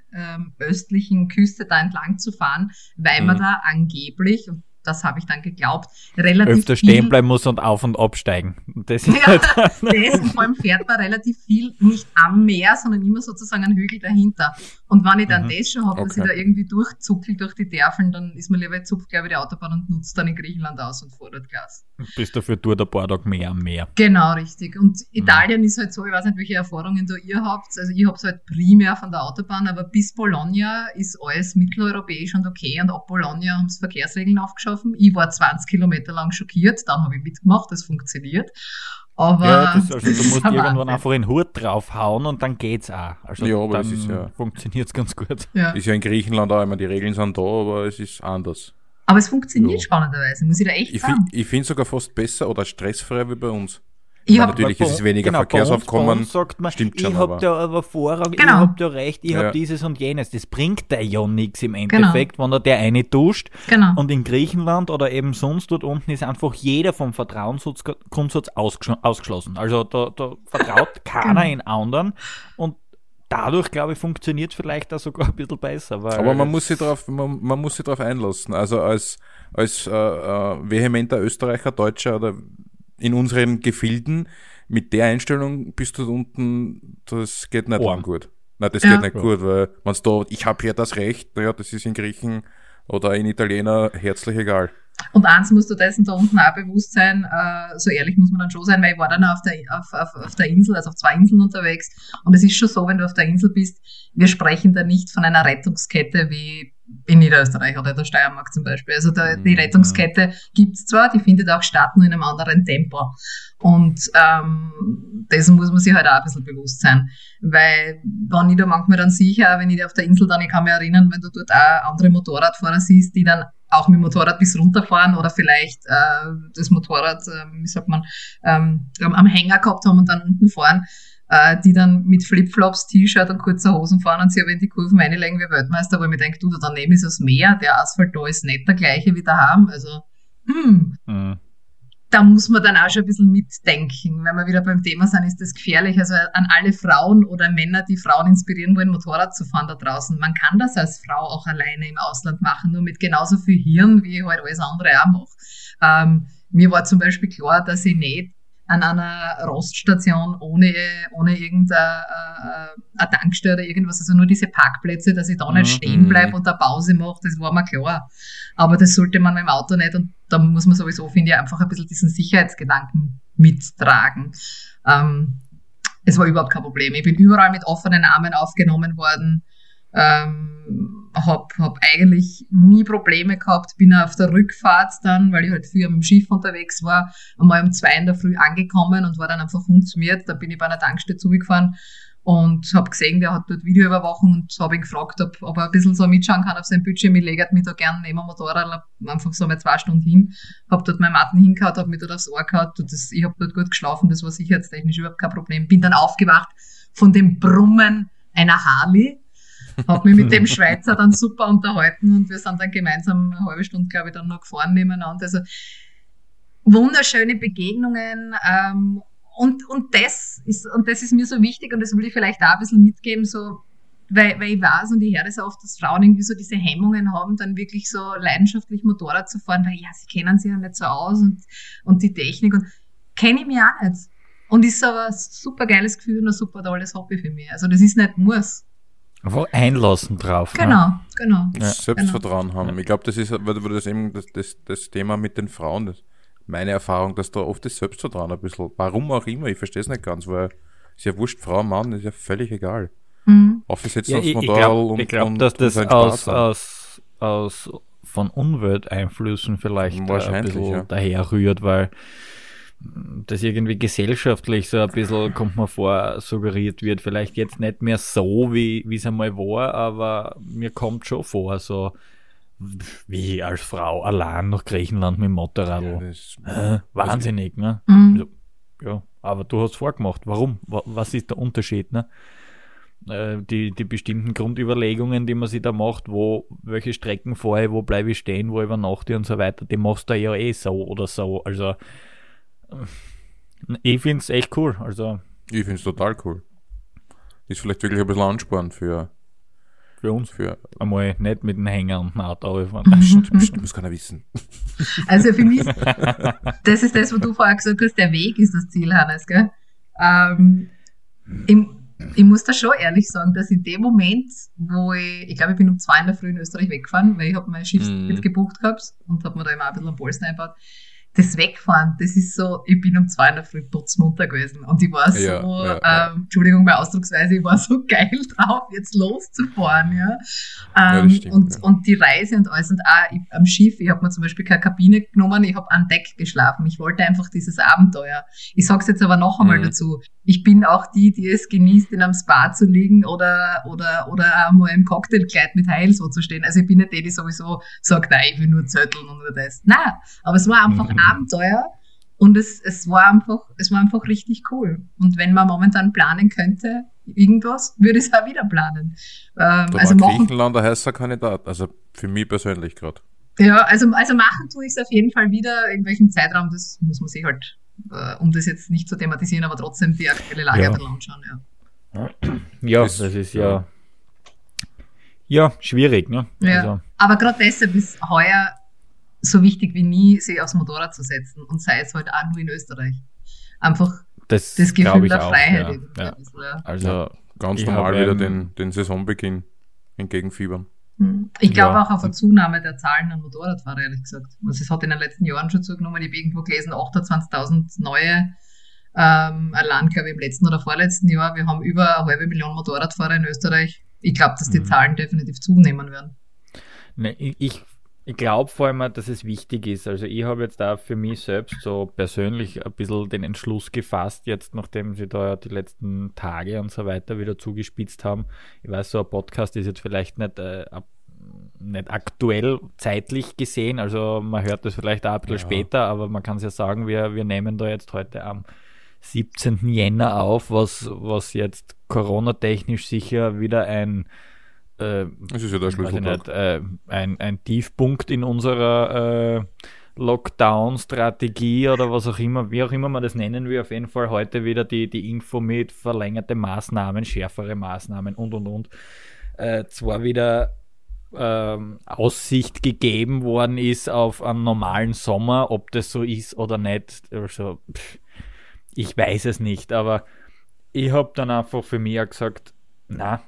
östlichen Küste da entlang zu fahren, weil man da angeblich... Das habe ich dann geglaubt. Relativ öfter stehen bleiben muss und auf- und absteigen. Das ist vor allem fährt man relativ viel nicht am Meer, sondern immer sozusagen einen Hügel dahinter. Und wenn ich dann das schon habe, dass ich da irgendwie durchzuckel durch die Dörfeln, dann ist man lieber zupft gleich wieder die Autobahn und nutzt dann in Griechenland aus und fährt dort Gas. Bist dafür durch ein paar Tage mehr am Meer. Genau, richtig. Und Italien ist halt so, ich weiß nicht, welche Erfahrungen da ihr habt. Also ich habe es halt primär von der Autobahn, aber bis Bologna ist alles mitteleuropäisch und okay. Und ab Bologna haben es Verkehrsregeln aufgeschaut. einkaufen. Ich war 20 Kilometer lang schockiert, dann habe ich mitgemacht, das funktioniert. Aber ja, das, also, du musst irgendwann einfach den Hut draufhauen und dann geht's auch. Also ja, aber dann ja, funktioniert es ganz gut. Ja. Ist ja in Griechenland auch immer, die Regeln sind da, aber es ist anders. Aber es funktioniert ja spannenderweise, muss ich da echt sagen. Ich finde es sogar fast besser oder stressfreier wie bei uns. Natürlich ist es weniger Verkehrsaufkommen, stimmt schon. Ich habe da Vorrang, ich habe da recht, ich habe dieses und jenes. Das bringt dir ja nichts im Endeffekt, wenn da der eine duscht. Genau. Und in Griechenland oder eben sonst dort unten ist einfach jeder vom Vertrauensgrundsatz ausgeschlossen. Also da vertraut keiner in anderen und dadurch, glaube ich, funktioniert es vielleicht auch sogar ein bisschen besser. Weil aber man muss sich darauf einlassen. Also als vehementer Österreicher, Deutscher oder in unseren Gefilden, mit der Einstellung bist du unten, das geht nicht gut. Nein, das geht nicht gut, weil wenn es da, ich habe hier das Recht, naja, das ist in Griechen oder in Italiener herzlich egal. Und eins musst du dessen da unten auch bewusst sein, so ehrlich muss man dann schon sein, weil ich war dann auf der Insel, also auf 2 Inseln unterwegs und es ist schon so, wenn du auf der Insel bist, wir sprechen da nicht von einer Rettungskette wie in Niederösterreich oder der Steiermark zum Beispiel. Also die Rettungskette gibt es zwar, die findet auch statt, nur in einem anderen Tempo. Und dessen muss man sich halt auch ein bisschen bewusst sein. Weil wenn ich da manchmal dann sicher, wenn ich da auf der Insel dann, ich kann mich erinnern, wenn du dort auch andere Motorradfahrer siehst, die dann auch mit dem Motorrad bis runterfahren oder vielleicht das Motorrad, wie sagt man, am Hänger gehabt haben und dann unten fahren, die dann mit Flipflops, T-Shirt und kurzer Hosen fahren und sich aber in die Kurven reinlegen wie Weltmeister, wo ich mir denke, du, da daneben ist das Meer, der Asphalt da ist nicht der gleiche wie daheim, also da muss man dann auch schon ein bisschen mitdenken, wenn wir wieder beim Thema sind, ist das gefährlich, also an alle Frauen oder Männer, die Frauen inspirieren wollen, Motorrad zu fahren da draußen, man kann das als Frau auch alleine im Ausland machen, nur mit genauso viel Hirn, wie ich halt alles andere auch mache. Mir war zum Beispiel klar, dass ich nicht an einer Roststation ohne irgendeine Tankstelle oder irgendwas, also nur diese Parkplätze, dass ich da nicht stehen bleibe und eine Pause mache, das war mir klar. Aber das sollte man mit dem Auto nicht und da muss man sowieso, finde ich, einfach ein bisschen diesen Sicherheitsgedanken mittragen. Es war überhaupt kein Problem. Ich bin überall mit offenen Armen aufgenommen worden, habe eigentlich nie Probleme gehabt, bin auf der Rückfahrt dann, weil ich halt früher mit dem Schiff unterwegs war, einmal um 2 in der Früh angekommen und war dann einfach hundsmiert. Da bin ich bei einer Tankstelle zugefahren und habe gesehen, der hat dort Videoüberwachung und habe ihn gefragt, ob er ein bisschen so mitschauen kann auf sein Bildschirm. Ich lege mich da gerne neben dem Motorrad einfach so mal 2 Stunden hin, habe dort meinen Matten hingehauen, habe mich dort aufs Ohr gehauen. Ich habe dort gut geschlafen, das war sicherheitstechnisch überhaupt kein Problem. Bin dann aufgewacht von dem Brummen einer Harley, habe mich mit dem Schweizer dann super unterhalten und wir sind dann gemeinsam eine halbe Stunde, glaube ich, dann noch gefahren nebeneinander. Also wunderschöne Begegnungen und das ist mir so wichtig und das will ich vielleicht auch ein bisschen mitgeben, so, weil ich weiß und ich höre das oft, dass Frauen irgendwie so diese Hemmungen haben, dann wirklich so leidenschaftlich Motorrad zu fahren, weil ja, sie kennen sich ja nicht so aus und die Technik und kenne ich mich auch nicht. Und ist aber ein super geiles Gefühl und ein super tolles Hobby für mich. Also das ist nicht muss. Einfach einlassen drauf. Genau, ne? Genau. Ja, Selbstvertrauen haben. Ich glaube, das ist das eben das Thema mit den Frauen. Das, meine Erfahrung, dass da oft das Selbstvertrauen ein bisschen, warum auch immer, ich verstehe es nicht ganz, weil ist ja wurscht, Frau, Mann, ist ja völlig egal. Aufgesetzt aufs Modell und ich glaube, dass das aus von Umwelteinflüssen vielleicht ein bisschen daher rührt, weil das irgendwie gesellschaftlich so ein bisschen, kommt mir vor, suggeriert wird. Vielleicht jetzt nicht mehr so, wie es einmal war, aber mir kommt schon vor, so wie als Frau allein nach Griechenland mit dem Motorrad. Ja, wahnsinnig, ne? Mhm. Ja, aber du hast es vorgemacht. Warum? Was ist der Unterschied, ne? Die bestimmten Grundüberlegungen, die man sich da macht, welche Strecken fahre ich, wo bleibe ich stehen, wo übernachte ich und so weiter, die machst du ja eh so oder so. Also ich finde es echt cool. Also ich finde es total cool. Ist vielleicht wirklich ein bisschen Ansporn für uns. Für einmal nicht mit dem Hänger und dem Auto fahren. Das muss keiner wissen. Also für mich, das ist das, was du vorher gesagt hast, der Weg ist das Ziel, Hannes. Gell? Ich muss da schon ehrlich sagen, dass in dem Moment, wo ich glaube, ich bin um 2 in der Früh in Österreich weggefahren, weil ich habe mein Schiffsbild gebucht gehabt und habe mir da immer ein bisschen einen Bolzen eingebaut. das Wegfahren, das ist so, ich bin um 2 in der Früh putzmunter gewesen und ich war so, Entschuldigung, meine Ausdrucksweise, ich war so geil drauf, jetzt loszufahren, und die Reise und alles und auch am Schiff, ich habe mir zum Beispiel keine Kabine genommen, ich habe an Deck geschlafen, ich wollte einfach dieses Abenteuer. Ich sag's jetzt aber noch einmal dazu, ich bin auch die es genießt, in einem Spa zu liegen oder einmal im Cocktailkleid mit Heil so zu stehen. Also ich bin nicht die sowieso sagt, nein, ich will nur zetteln und nur das. Nein, aber es war einfach Abenteuer und es war einfach richtig cool. Und wenn man momentan planen könnte, irgendwas, würde ich es auch wieder planen. Da war Griechenland ein heißer Kandidat, also für mich persönlich gerade. Ja, also machen tue ich es auf jeden Fall wieder, in welchem Zeitraum, das muss man sich halt, um das jetzt nicht zu thematisieren, aber trotzdem die aktuelle Lage ein bisschen anschauen. Ja, das ist ja schwierig. Ne? Ja. Also. Aber gerade deshalb ist heuer so wichtig wie nie, sich aufs Motorrad zu setzen und sei es halt auch nur in Österreich. Einfach das Gefühl der Freiheit. Ja. Also ganz normal wieder den Saisonbeginn entgegenfiebern. Ich glaube auch auf eine Zunahme der Zahlen an Motorradfahrer, ehrlich gesagt. Also es hat in den letzten Jahren schon zugenommen. Ich habe irgendwo gelesen, 28.000 neue allein, glaube ich, im letzten oder vorletzten Jahr. Wir haben über 500.000 Motorradfahrer in Österreich. Ich glaube, dass die Zahlen definitiv zunehmen werden. Nein, ich glaube vor allem, dass es wichtig ist. Also ich habe jetzt da für mich selbst so persönlich ein bisschen den Entschluss gefasst, jetzt nachdem sie da die letzten Tage und so weiter wieder zugespitzt haben. Ich weiß, so ein Podcast ist jetzt vielleicht nicht aktuell zeitlich gesehen, also man hört das vielleicht auch ein bisschen später, aber man kann es ja sagen, wir nehmen da jetzt heute am 17. Jänner auf, was jetzt coronatechnisch sicher wieder das ist ja der Schlüsselpunkt. Ein Tiefpunkt in unserer Lockdown-Strategie oder was auch immer, wie auch immer man das nennen will, auf jeden Fall heute wieder die Info mit verlängerte Maßnahmen, schärfere Maßnahmen und. Zwar wieder Aussicht gegeben worden ist auf einen normalen Sommer, ob das so ist oder nicht, also, ich weiß es nicht, aber ich habe dann einfach für mich auch gesagt, na,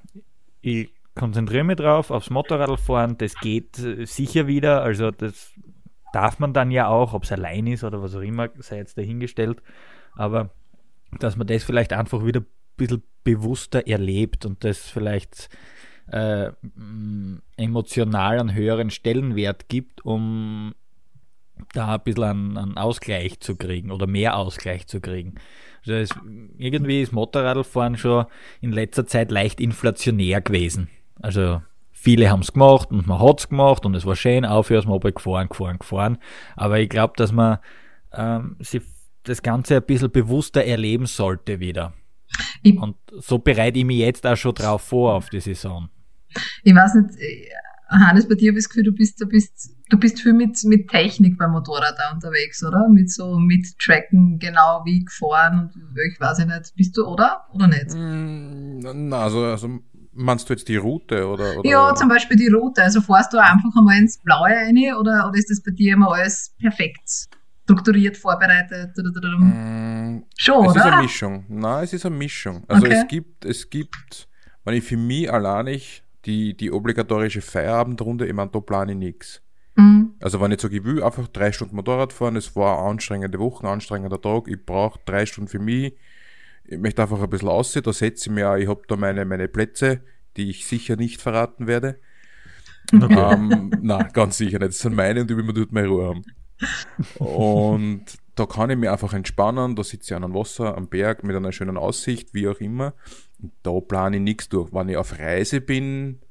ich konzentriere mich drauf, aufs Motorradfahren, das geht sicher wieder, also das darf man dann ja auch, ob es allein ist oder was auch immer, sei jetzt dahingestellt, aber dass man das vielleicht einfach wieder ein bisschen bewusster erlebt und das vielleicht emotional einen höheren Stellenwert gibt, um da ein bisschen einen Ausgleich zu kriegen oder mehr Ausgleich zu kriegen. Also irgendwie ist Motorradfahren schon in letzter Zeit leicht inflationär gewesen. Also viele haben es gemacht und man hat es gemacht und es war schön, aufhören, Mobile gefahren. Aber ich glaube, dass man das Ganze ein bisschen bewusster erleben sollte wieder. Und so bereite ich mich jetzt auch schon drauf vor auf die Saison. Ich weiß nicht, Hannes, bei dir habe ich das Gefühl, du bist viel mit Technik beim Motorrad da unterwegs, oder? Mit Tracken, genau wie gefahren und ich weiß nicht, bist du, oder nicht? Na, also meinst du jetzt die Route, oder? Ja, zum Beispiel die Route. Also fährst du einfach einmal ins Blaue rein, oder ist das bei dir immer alles perfekt strukturiert, vorbereitet? Schon, oder? Es ist eine Mischung. Nein, es ist eine Mischung. Also es gibt, wenn ich für mich allein die obligatorische Feierabendrunde, ich meine, da plane ich nichts. Also wenn ich sage, ich will einfach 3 Stunden Motorrad fahren, es war eine anstrengende Woche, ein anstrengender Tag, ich brauche 3 Stunden für mich, ich möchte einfach ein bisschen aussehen, da setze ich mich auch, ich habe da meine Plätze, die ich sicher nicht verraten werde. Nein, ganz sicher nicht, das sind meine und ich will mir dort meine Ruhe haben. Und da kann ich mich einfach entspannen, da sitze ich an einem Wasser, am Berg, mit einer schönen Aussicht, wie auch immer. Und da plane ich nichts durch. Wenn ich auf Reise bin,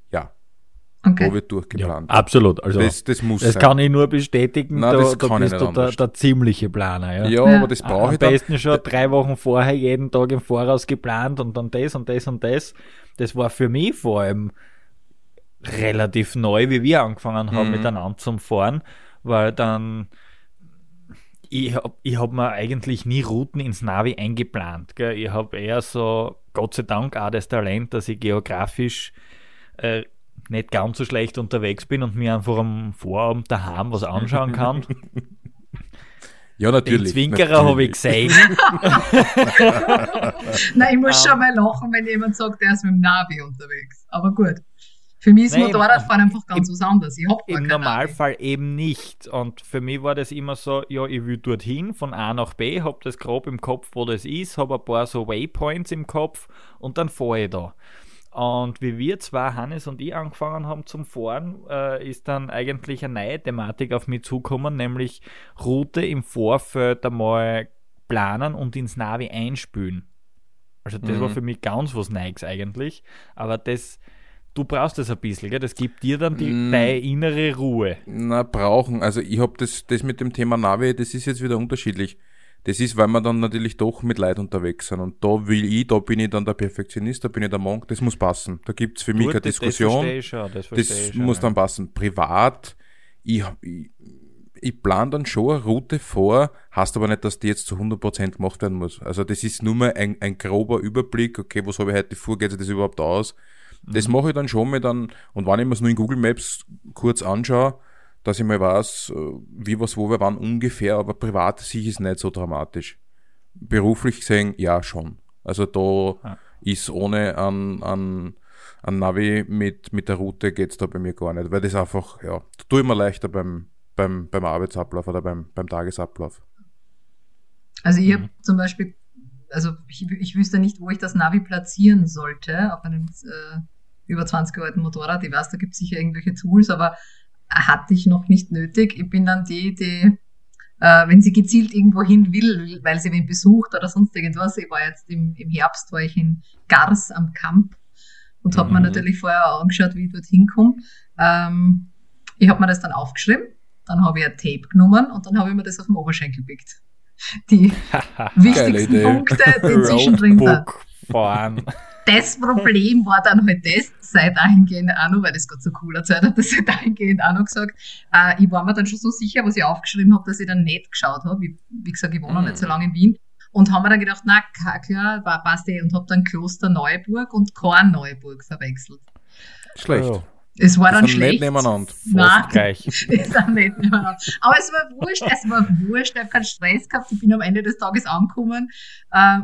da wird durchgeplant. Ja, absolut. Also das muss sein. Das kann ich nur bestätigen, nein, da bist du der ziemliche Planer. Ja, aber das brauche ich dann. Am besten schon 3 Wochen vorher, jeden Tag im Voraus geplant und dann das und das und das. Das war für mich vor allem relativ neu, wie wir angefangen haben miteinander zum Fahren, weil dann... Ich hab mir eigentlich nie Routen ins Navi eingeplant. Gell? Ich habe eher so, Gott sei Dank, auch das Talent, dass ich geografisch nicht ganz so schlecht unterwegs bin und mir einfach am Vorabend daheim was anschauen kann. Ja, natürlich. Den Zwinkerer habe ich gesehen. Nein, ich muss schon mal lachen, wenn jemand sagt, er ist mit dem Navi unterwegs. Aber gut. Für mich ist Motorradfahren einfach ganz was anderes. Ich hab gar keine Ahnung. Im Normalfall eben nicht. Und für mich war das immer so, ja, ich will dorthin, von A nach B, hab das grob im Kopf, wo das ist, hab ein paar so Waypoints im Kopf und dann fahre ich da. Und wie wir zwei, Hannes und ich, angefangen haben zum Fahren, ist dann eigentlich eine neue Thematik auf mich zugekommen, nämlich Route im Vorfeld einmal planen und ins Navi einspülen. Also das war für mich ganz was Neues eigentlich. Aber das, du brauchst das ein bisschen, gell? Das gibt dir dann deine innere Ruhe. Na, brauchen. Also ich habe das mit dem Thema Navi, das ist jetzt wieder unterschiedlich. Das ist, weil wir dann natürlich doch mit Leuten unterwegs sind. Und da bin ich dann der Perfektionist, da bin ich der Monk, das muss passen. Da gibt's für mich keine Diskussion. Das muss dann passen. Privat, ich plane dann schon eine Route vor, heißt aber nicht, dass die jetzt zu 100% gemacht werden muss. Also das ist nur mal ein grober Überblick, okay, was habe ich heute vor, geht sich das überhaupt aus? Das mache ich dann schon mal dann, und wenn ich mir es nur in Google Maps kurz anschaue, dass ich mal weiß, wie was, wo wir waren ungefähr, aber privat sich ist nicht so dramatisch. Beruflich gesehen, ja schon. Also da ist ohne ein Navi mit der Route geht's da bei mir gar nicht, weil das einfach, ja, da tue ich mir leichter beim Arbeitsablauf oder beim Tagesablauf. Also ich habe zum Beispiel, also ich wüsste nicht, wo ich das Navi platzieren sollte auf einem über 20 Jahre alten Motorrad. Ich weiß, da gibt es sicher irgendwelche Tools, aber hatte ich noch nicht nötig. Ich bin dann die wenn sie gezielt irgendwo hin will, weil sie wen besucht oder sonst irgendwas. Ich war jetzt im Herbst, war ich in Gars am Kamp und habe mir natürlich vorher angeschaut, wie ich dort hinkomme. Ich habe mir das dann aufgeschrieben, dann habe ich ein Tape genommen und dann habe ich mir das auf dem Oberschenkel gepickt. Die wichtigsten Punkte, die zwischendrin waren. Das Problem war dann halt das, sei dahingehend auch noch, weil das gerade so cooler Zeit hat, das sei dahingehend auch noch gesagt. Ich war mir dann schon so sicher, was ich aufgeschrieben habe, dass ich dann nicht geschaut habe. Wie gesagt, ich wohne noch nicht so lange in Wien. Und habe mir dann gedacht, na klar, passt eh. Und habe dann Kloster Neuburg und Korn-Neuburg verwechselt. Schlecht. Oh. Es war dann schlecht. Nicht nebeneinander. Nein, gleich. Es sind nicht nebeneinander. Aber es war wurscht, ich habe keinen Stress gehabt, ich bin am Ende des Tages angekommen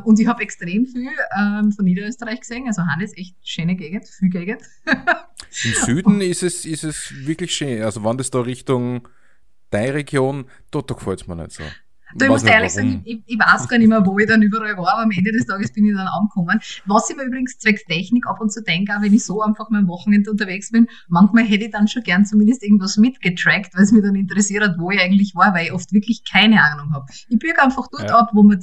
und ich habe extrem viel von Niederösterreich gesehen, also Hannes, echt schöne Gegend, viel Gegend. Im Süden ist es wirklich schön, also wenn das da Richtung deine Region, da gefällt es mir nicht so. Du, ich muss ehrlich sagen, ich weiß gar nicht mehr, wo ich dann überall war, aber am Ende des Tages bin ich dann angekommen. Was ich mir übrigens zwecks Technik ab und zu denke, auch wenn ich so einfach mal am Wochenende unterwegs bin, manchmal hätte ich dann schon gern zumindest irgendwas mitgetrackt, weil es mich dann interessiert hat, wo ich eigentlich war, weil ich oft wirklich keine Ahnung habe. Ich biege einfach dort ab, wo man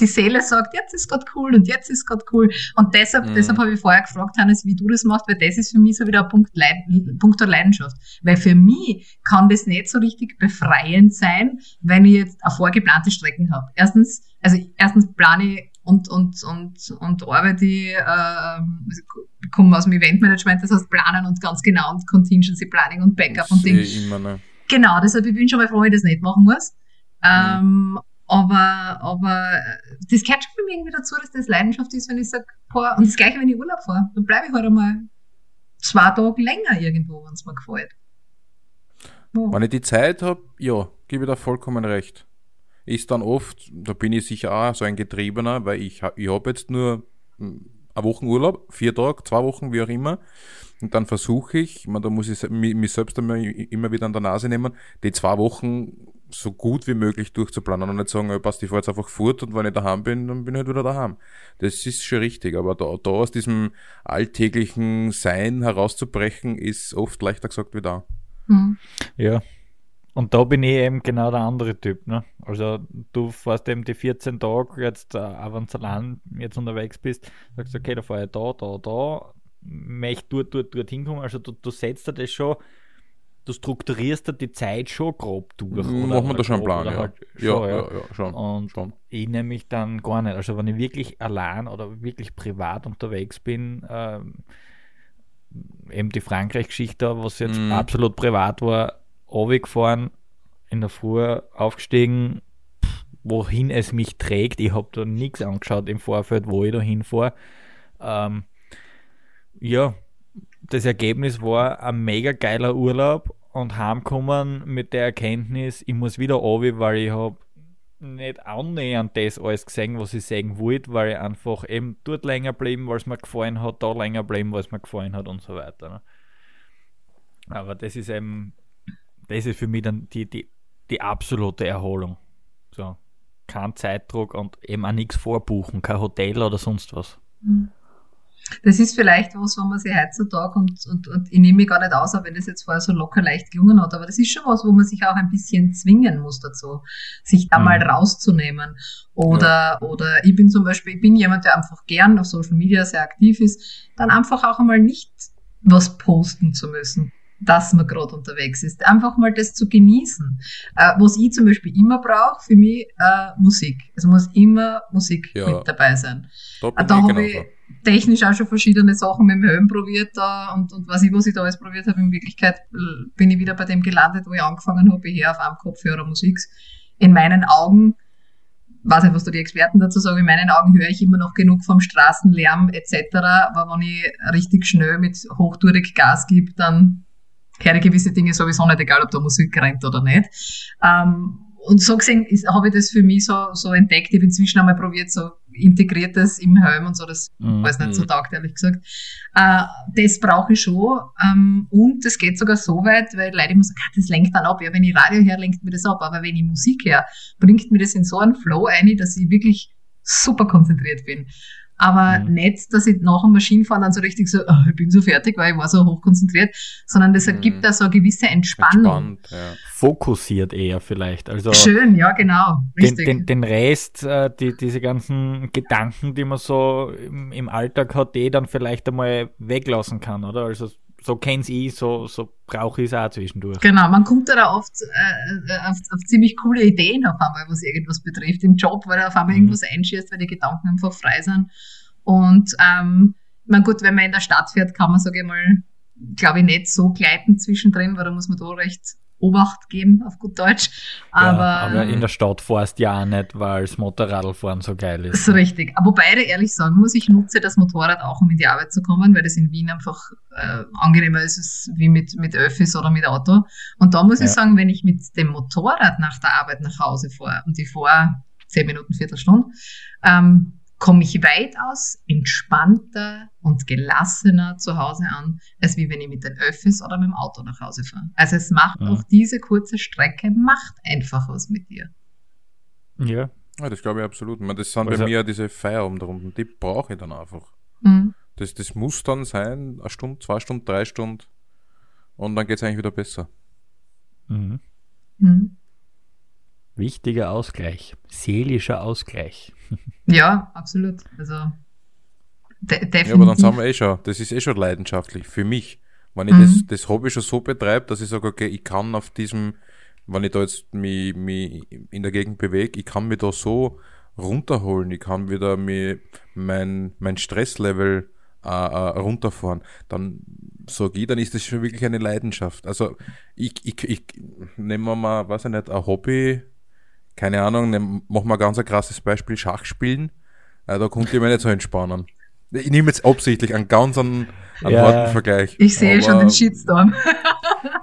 die Seele sagt, jetzt ist gerade cool und jetzt ist gerade cool. Und deshalb habe ich vorher gefragt, Hannes, wie du das machst, weil das ist für mich so wieder ein Punkt der Leidenschaft. Weil für mich kann das nicht so richtig befreiend sein, wenn ich jetzt eine vorgeplante Strecken habe. Erstens plane ich und arbeite ich, ich komme aus dem Eventmanagement, das heißt planen und ganz genau und Contingency Planning und Backup und Ding. Ne? Genau, deshalb ich bin schon mal froh, dass ich das nicht machen muss. Aber das gehört schon für mich irgendwie dazu, dass das Leidenschaft ist, wenn ich sage, und das gleiche, wenn ich Urlaub fahre, dann bleibe ich halt einmal 2 Tage länger irgendwo, wenn es mir gefällt. Ja. Wenn ich die Zeit habe, ja, gebe ich da vollkommen recht. Ist dann oft, da bin ich sicher auch so ein Getriebener, weil ich habe jetzt nur eine Woche Urlaub, 4 Tage, 2 Wochen, wie auch immer. Und dann versuche da muss ich mich selbst immer wieder an der Nase nehmen, die 2 Wochen so gut wie möglich durchzuplanen und nicht sagen, passt, ich fahre jetzt einfach fort und wenn ich daheim bin, dann bin ich halt wieder daheim. Das ist schon richtig, aber da aus diesem alltäglichen Sein herauszubrechen, ist oft leichter gesagt wie da. Mhm. Ja, und da bin ich eben genau der andere Typ. Ne? Also du fährst eben die 14 Tage, jetzt auch wenn du allein jetzt unterwegs bist, sagst okay, da fahre ich da, möchte dort hinkommen, also du setzt dir das schon. Du strukturierst da die Zeit schon grob durch. Machen wir da schon einen Plan, ja. Halt schon, ja, schon. Und schon. Ich nehme mich dann gar nicht. Also wenn ich wirklich allein oder wirklich privat unterwegs bin, eben die Frankreich-Geschichte, was jetzt absolut privat war, runtergefahren, in der Früh aufgestiegen, wohin es mich trägt. Ich habe da nichts angeschaut im Vorfeld, wo ich da hinfahre. Ja, das Ergebnis war ein mega geiler Urlaub und heimkommen mit der Erkenntnis, ich muss wieder runter, weil ich habe nicht annähernd das alles gesehen, was ich sehen wollte, weil ich einfach eben dort länger bleiben, weil es mir gefallen hat, da länger bleiben, weil es mir gefallen hat und so weiter. Aber das ist für mich dann die absolute Erholung. So, kein Zeitdruck und eben auch nichts vorbuchen, kein Hotel oder sonst was. Das ist vielleicht was, wo man sich heutzutage und ich nehme mich gar nicht aus, auch wenn das jetzt vorher so locker leicht gelungen hat, aber das ist schon was, wo man sich auch ein bisschen zwingen muss dazu, sich da mal rauszunehmen. Oder ich bin jemand, der einfach gern auf Social Media sehr aktiv ist, dann einfach auch einmal nicht was posten zu müssen, dass man gerade unterwegs ist. Einfach mal das zu genießen. Was ich zum Beispiel immer brauche, für mich Musik. Es muss immer Musik mit dabei sein. Da habe ich technisch auch schon verschiedene Sachen mit dem Helm probiert und weiß ich, was ich da alles probiert habe. In Wirklichkeit bin ich wieder bei dem gelandet, wo ich angefangen habe, hier auf einem Kopfhörer Musik. In meinen Augen, weiß nicht, was da die Experten dazu sagen, in meinen Augen höre ich immer noch genug vom Straßenlärm etc., aber wenn ich richtig schnell mit hochtourig Gas gebe, dann höre ich gewisse Dinge sowieso nicht, egal ob da Musik rennt oder nicht. Und so gesehen habe ich das für mich so entdeckt. Ich habe inzwischen einmal probiert, so integriertes im Helm und so, das weiß nicht, so taugt, ehrlich gesagt. Das brauche ich schon. Und das geht sogar so weit, weil Leute immer sagen, das lenkt dann ab. Ja, wenn ich Radio höre, lenkt mir das ab. Aber wenn ich Musik höre, bringt mir das in so einen Flow ein, dass ich wirklich super konzentriert bin. Aber nicht, dass ich nach dem Maschinenfahren dann so richtig so, oh, ich bin so fertig, weil ich war so hochkonzentriert, sondern das ergibt da so eine gewisse Entspannung. Entspannt, ja. Fokussiert eher vielleicht. Also schön, ja, genau. Richtig. Den Rest, diese ganzen Gedanken, die man so im Alltag hat, die dann vielleicht einmal weglassen kann, oder? Also so kenn's ich, so brauche ich es auch zwischendurch. Genau, man kommt da oft auf ziemlich coole Ideen auf einmal, was irgendwas betrifft im Job, weil du auf einmal irgendwas einschießt, weil die Gedanken einfach frei sind. Und gut, wenn man in der Stadt fährt, kann man, sage ich mal, glaube ich, nicht so gleiten zwischendrin, weil da muss man da recht Obacht geben, auf gut Deutsch. Aber in der Stadt fährst du ja auch nicht, weil das Motorradfahren so geil ist. So richtig. Wobei ich ehrlich sagen muss, ich nutze das Motorrad auch, um in die Arbeit zu kommen, weil das in Wien einfach angenehmer ist, wie mit Öffis oder mit Auto. Und da muss ich sagen, wenn ich mit dem Motorrad nach der Arbeit nach Hause fahre und ich fahre 10 Minuten, Viertelstunde, komme ich weitaus entspannter und gelassener zu Hause an, als wie wenn ich mit den Öffis oder mit dem Auto nach Hause fahre. Also es macht auch diese kurze Strecke, macht einfach was mit dir. Ja, ja, das glaube ich absolut. Ich meine, das sind bei mir diese Feierabendrunden, die brauche ich dann einfach. Das muss dann sein, 1 Stunde, 2 Stunden, 3 Stunden und dann geht es eigentlich wieder besser. Wichtiger Ausgleich, seelischer Ausgleich. Ja, absolut. Also definitiv. Ja, aber dann sind wir schon, das ist schon leidenschaftlich für mich. Wenn ich das Hobby schon so betreibe, dass ich sage, okay, ich kann auf diesem, wenn ich da jetzt mich in der Gegend bewege, ich kann mich da so runterholen, ich kann wieder mein Stresslevel runterfahren, dann sage ich, dann ist das schon wirklich eine Leidenschaft. Also ich nehme mal, weiß ich nicht, ein Hobby. Keine Ahnung, machen wir ganz ein krasses Beispiel, Schach spielen. Da konnte ich mich nicht so entspannen. Ich nehme jetzt absichtlich einen ganz harten Vergleich. Ich sehe schon den Shitstorm.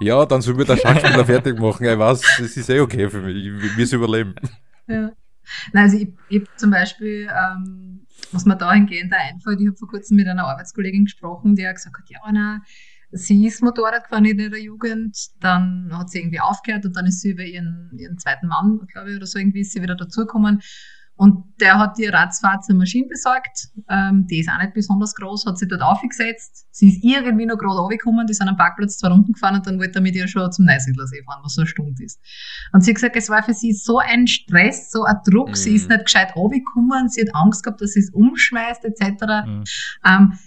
Ja, dann soll mir der Schachspieler fertig machen. Ich weiß, das ist okay für mich. Wir es überleben. Ja. Nein, also ich zum Beispiel, was mir dahingehend einfällt, ich habe vor kurzem mit einer Arbeitskollegin gesprochen, die hat gesagt, ja, nein, sie ist Motorrad gefahren in ihrer Jugend, dann hat sie irgendwie aufgehört und dann ist sie über ihren zweiten Mann, glaube ich, oder so irgendwie, ist sie wieder dazugekommen. Und der hat ihr Radsfahrt zur Maschine besorgt, die ist auch nicht besonders groß, hat sie dort aufgesetzt. Sie ist irgendwie noch gerade runtergekommen, die sind am Parkplatz 2 Runden gefahren und dann wollte er mit ihr schon zum Neusiedlersee fahren, was so eine Stunde ist. Und sie hat gesagt, es war für sie so ein Stress, so ein Druck, sie ist nicht gescheit runtergekommen, sie hat Angst gehabt, dass sie es umschmeißt etc.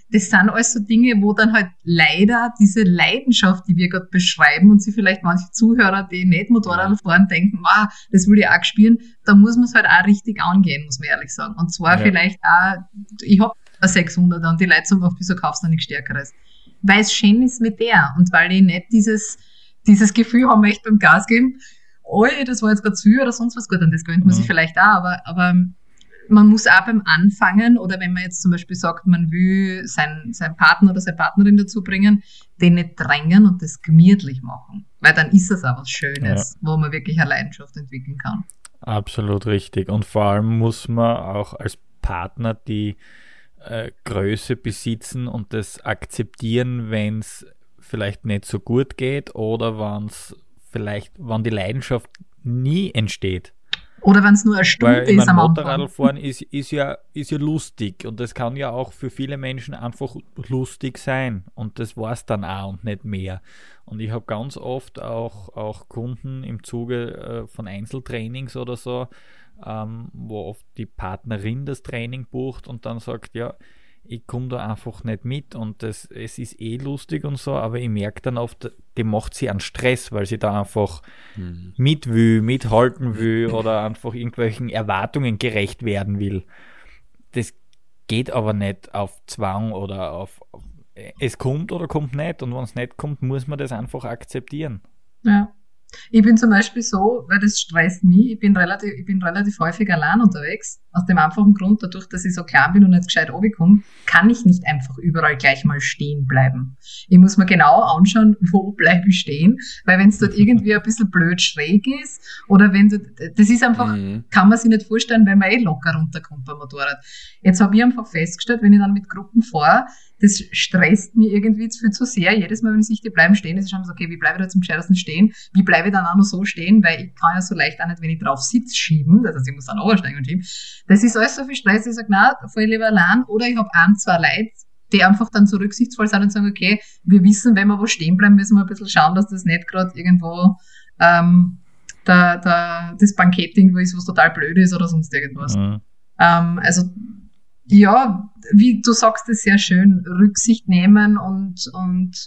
Das sind alles so Dinge, wo dann halt leider diese Leidenschaft, die wir gerade beschreiben und sie vielleicht manche Zuhörer, die nicht Motorrad fahren, denken, wow, das will ich auch spielen, da muss man es halt auch richtig angehen, muss man ehrlich sagen. Und zwar vielleicht auch, ich habe ein 600er und die Leute sagen oft, wieso kaufst du nichts Stärkeres? Weil es schön ist mit der und weil ich nicht dieses Gefühl haben möchte beim Gas geben, oh, das war jetzt gerade zu viel oder sonst was, gut, an das gewöhnt man sich vielleicht auch, aber man muss auch beim Anfangen oder wenn man jetzt zum Beispiel sagt, man will seinen Partner oder seine Partnerin dazu bringen, den nicht drängen und das gemütlich machen. Weil dann ist das auch was Schönes, wo man wirklich eine Leidenschaft entwickeln kann. Absolut richtig. Und vor allem muss man auch als Partner die Größe besitzen und das akzeptieren, wenn es vielleicht nicht so gut geht oder wann die Leidenschaft nie entsteht. Oder wenn es nur eine Stunde ist. Weil Motorradfahren ist ja lustig und das kann ja auch für viele Menschen einfach lustig sein und das war es dann auch und nicht mehr. Und ich habe ganz oft auch Kunden im Zuge von Einzeltrainings oder so, wo oft die Partnerin das Training bucht und dann sagt, ja, ich komme da einfach nicht mit und es ist eh lustig und so, aber ich merke dann oft, die macht sie an Stress, weil sie da einfach mit will, mithalten will oder einfach irgendwelchen Erwartungen gerecht werden will. Das geht aber nicht auf Zwang oder auf es kommt oder kommt nicht und wenn es nicht kommt, muss man das einfach akzeptieren. Ja. Ich bin zum Beispiel so, weil das stresst mich, ich bin relativ häufig allein unterwegs, aus dem einfachen Grund, dadurch, dass ich so klein bin und nicht gescheit runterkomme, kann ich nicht einfach überall gleich mal stehen bleiben. Ich muss mir genau anschauen, wo bleibe ich stehen, weil wenn es dort irgendwie ein bisschen blöd schräg ist, oder wenn das ist einfach, kann man sich nicht vorstellen, weil man locker runterkommt beim Motorrad. Jetzt habe ich einfach festgestellt, wenn ich dann mit Gruppen fahre, das stresst mich irgendwie zu sehr. Jedes Mal, wenn ich die bleiben stehen, ist es schon so, okay, wie bleibe ich da zum Gescheitesten stehen? Wie bleibe ich dann auch noch so stehen? Weil ich kann ja so leicht auch nicht, wenn ich drauf sitze, schieben. Das heißt, ich muss dann runtersteigen und schieben. Das ist alles so viel Stress. Ich sage, nein, fahre ich lieber allein. Oder ich habe ein, zwei Leute, die einfach dann so rücksichtsvoll sind und sagen, okay, wir wissen, wenn wir wo stehen bleiben, müssen wir ein bisschen schauen, dass das nicht gerade irgendwo das Bankett irgendwo ist, was total blöd ist oder sonst irgendwas. Mhm. Ja, wie du sagst es sehr schön, Rücksicht nehmen und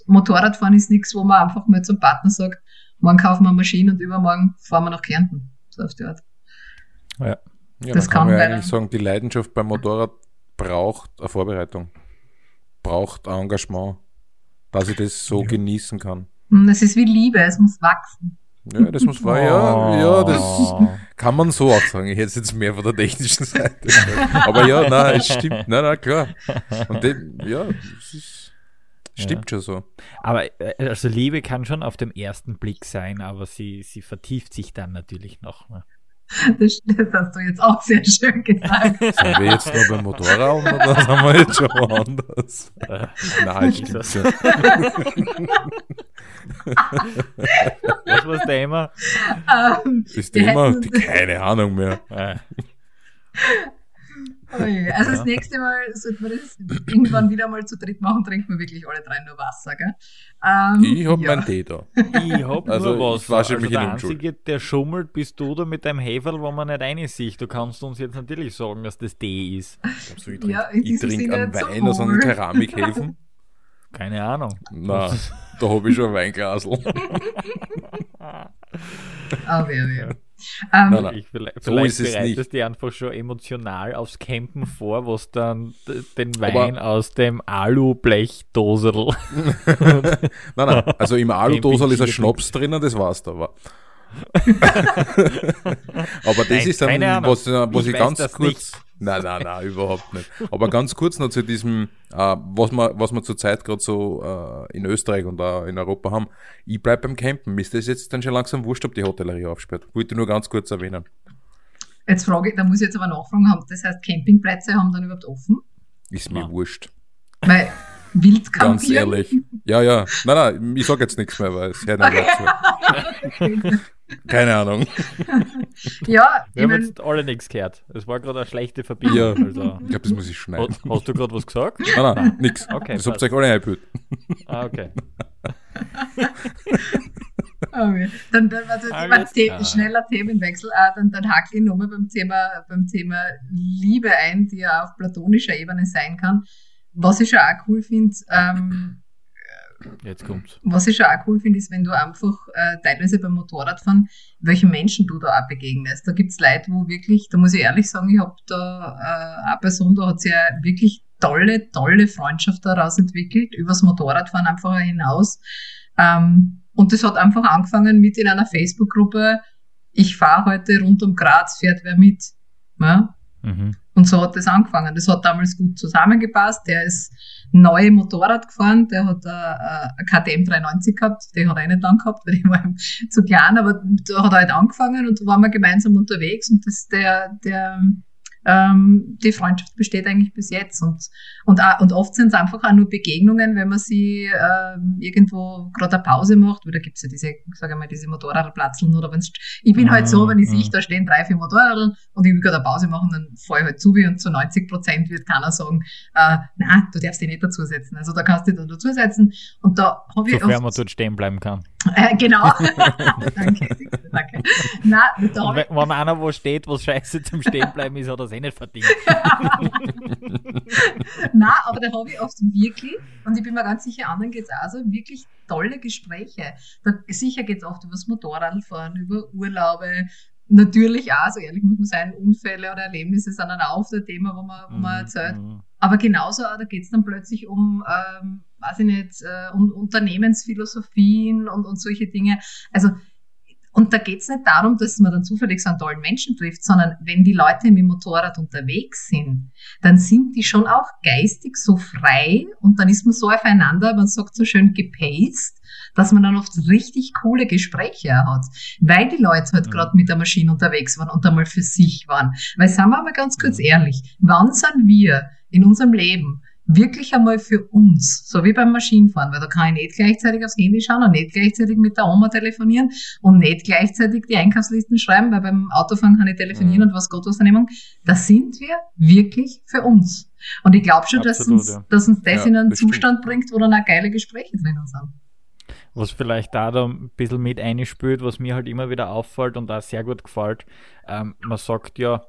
Motorradfahren ist nichts, wo man einfach mal zum Partner sagt, morgen kaufen wir eine Maschine und übermorgen fahren wir nach Kärnten. So auf die Art. Ja, das kann man eigentlich sagen, die Leidenschaft beim Motorrad braucht eine Vorbereitung, braucht ein Engagement, dass ich das so genießen kann. Es ist wie Liebe, es muss wachsen. Ja, das muss man, ja, das kann man so auch sagen. Ich hätte es jetzt mehr von der technischen Seite. Aber ja, nein, es stimmt. Nein, klar. Und stimmt schon so. Aber also Liebe kann schon auf dem ersten Blick sein, aber sie vertieft sich dann natürlich noch. Ne? Das hast du jetzt auch sehr schön gesagt. Sind wir jetzt noch beim Motorrad oder sind wir jetzt schon woanders? Nein, stimmt schon. Was war das Thema? Das Thema? Keine Ahnung mehr. Okay, also das nächste Mal sollten wir das irgendwann wieder mal zu dritt machen, trinken wir wirklich alle drei nur Wasser, gell? Ich hab meinen Tee da. Ich hab nur Wasser. Also der Einzige, der schummelt, bist du da mit deinem Heferl, wo man nicht reinsieht. Du kannst uns jetzt natürlich sagen, dass das Tee ist. Ich trinke einen Wein aus einem Keramikhefen. Keine Ahnung. Na, da habe ich schon ein Weinglasl. Nein. Vielleicht bereitest du einfach schon emotional aufs Campen vor, was dann den Wein aus dem Alu-Blech-Doserl. nein, also im Alu-Doserl ist ein Schnaps drinnen, das war's da. Aber das ist dann, was ich ganz kurz... Nein, überhaupt nicht. Aber ganz kurz noch zu diesem, was wir zurzeit gerade so in Österreich und auch in Europa haben. Ich bleibe beim Campen. Ist das jetzt dann schon langsam wurscht, ob die Hotellerie aufsperrt? Wollte nur ganz kurz erwähnen. Jetzt frage ich, da muss ich jetzt aber nachfragen, das heißt Campingplätze haben dann überhaupt offen? Ist mir wurscht. Weil Wildkampieren? Ganz ehrlich. Ja. Nein, ich sage jetzt nichts mehr, weil es hört nicht dazu. Keine Ahnung. Ja, wir haben jetzt alle nichts gehört. Es war gerade eine schlechte Verbindung. Ja, also. Ich glaube, das muss ich schneiden. Hast du gerade was gesagt? Nein, nix. Okay, das habt ihr euch alle eingebildet. Okay. Okay. Dann schneller Themenwechsel. Dann hake ich nochmal beim Thema Liebe ein, die ja auf platonischer Ebene sein kann. Was ich schon auch cool finde, jetzt kommt's. Was ich schon auch cool finde, ist, wenn du einfach teilweise beim Motorradfahren, welchen Menschen du da auch begegnest. Da gibt's Leute, wo wirklich, da muss ich ehrlich sagen, ich habe da eine Person, da hat sich ja wirklich tolle Freundschaft daraus entwickelt, übers Motorradfahren einfach hinaus. Und das hat einfach angefangen mit in einer Facebook-Gruppe, ich fahre heute rund um Graz, fährt wer mit. Ja? Mhm. Und so hat das angefangen. Das hat damals gut zusammengepasst. Der ist neue Motorrad gefahren, der hat eine KTM 390 gehabt, den hat er nicht dann gehabt, weil ich war zu klein, aber da hat er halt angefangen und da waren wir gemeinsam unterwegs und das, der die Freundschaft besteht eigentlich bis jetzt. Und oft sind es einfach auch nur Begegnungen, wenn man sie irgendwo gerade eine Pause macht, weil da gibt es ja diese, sage ich mal, diese Motorradplatzeln oder wenn's, ich bin halt so, wenn ich sehe, da stehen 3-4 Motorradl und ich will gerade eine Pause machen, dann fahre ich halt zu und zu 90% wird keiner sagen, nein, du darfst dich nicht dazusetzen. Also da kannst du dich dann dazusetzen und da habe ich... Sofern man dort stehen bleiben kann. Genau. Danke. Nein, da wenn einer wo steht, was scheiße zum Stehenbleiben ist, hat er es eh nicht verdient. Nein, aber da habe ich oft wirklich, und ich bin mir ganz sicher, anderen geht es auch so, wirklich tolle Gespräche. Da, sicher geht es oft über das Motorradfahren, über Urlaube, natürlich auch, so ehrlich muss man sein, Unfälle oder Erlebnisse sind dann auch oft ein Thema, wo man erzählt. Aber genauso, da geht es dann plötzlich um, weiß ich nicht, um Unternehmensphilosophien und solche Dinge. Also, und da geht es nicht darum, dass man dann zufällig so einen tollen Menschen trifft, sondern wenn die Leute mit dem Motorrad unterwegs sind, dann sind die schon auch geistig so frei und dann ist man so aufeinander, man sagt so schön gepaced, dass man dann oft richtig coole Gespräche hat, weil die Leute halt gerade mit der Maschine unterwegs waren und einmal für sich waren. Weil, sagen wir mal ganz kurz ehrlich, wann sind wir in unserem Leben wirklich einmal für uns, so wie beim Maschinenfahren, weil da kann ich nicht gleichzeitig aufs Handy schauen und nicht gleichzeitig mit der Oma telefonieren und nicht gleichzeitig die Einkaufslisten schreiben, weil beim Autofahren kann ich telefonieren und was Gott was nehmen. Da sind wir wirklich für uns. Und ich glaube schon, dass uns das in einen bestimmt. Zustand bringt, wo dann auch geile Gespräche drinnen sind. Was vielleicht da ein bisschen mit einspült, was mir halt immer wieder auffällt und auch sehr gut gefällt, man sagt ja,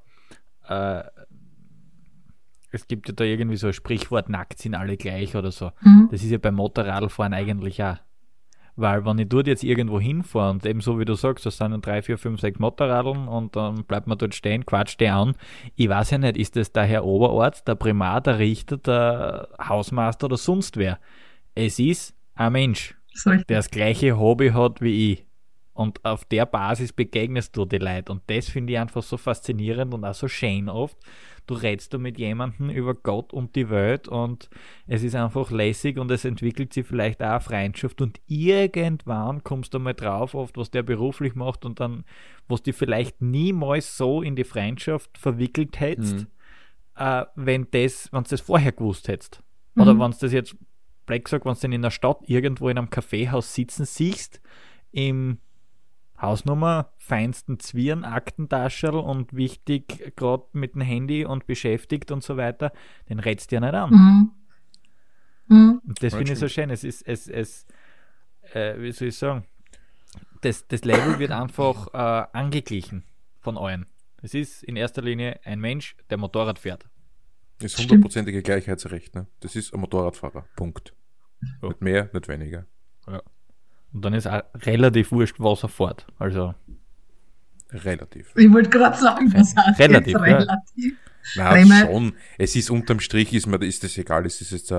es gibt ja da irgendwie so ein Sprichwort, nackt sind alle gleich oder so. Das ist ja beim Motorradfahren eigentlich auch. Weil wenn ich dort jetzt irgendwo hinfahre und eben so wie du sagst, das sind 3, 4, 5, 6 Motorradeln und dann bleibt man dort stehen, quatscht die an. Ich weiß ja nicht, ist das der Herr Oberarzt, der Primar, der Richter, der Hausmeister oder sonst wer? Es ist ein Mensch, der das gleiche Hobby hat wie ich. Und auf der Basis begegnest du die Leute. Und das finde ich einfach so faszinierend und auch so schön oft. Du redest da mit jemandem über Gott und die Welt und es ist einfach lässig und es entwickelt sich vielleicht auch eine Freundschaft. Und irgendwann kommst du mal drauf, oft, was der beruflich macht und dann, was du vielleicht niemals so in die Freundschaft verwickelt hättest, wenn du das vorher gewusst hättest. Oder wenn du das jetzt, blöd gesagt, wenn du dann in der Stadt irgendwo in einem Kaffeehaus sitzen siehst, im Hausnummer, feinsten Zwirn, Aktentascherl und wichtig, gerade mit dem Handy und beschäftigt und so weiter, den rätst du ja nicht an. Und das finde ich so schön. Es ist, wie soll ich sagen, das Label wird einfach angeglichen von allen. Es ist in erster Linie ein Mensch, der Motorrad fährt. Das ist 100%ige Gleichheitsrecht, ne? Das ist ein Motorradfahrer. Punkt. So. Nicht mehr, nicht weniger. Ja. Und dann ist auch relativ wurscht, was er fährt. Also. Relativ. Ich wollte gerade sagen, das heißt relativ. Jetzt relativ. Ja. Nein, schon. Es ist unterm Strich, ist das egal. Es ist jetzt,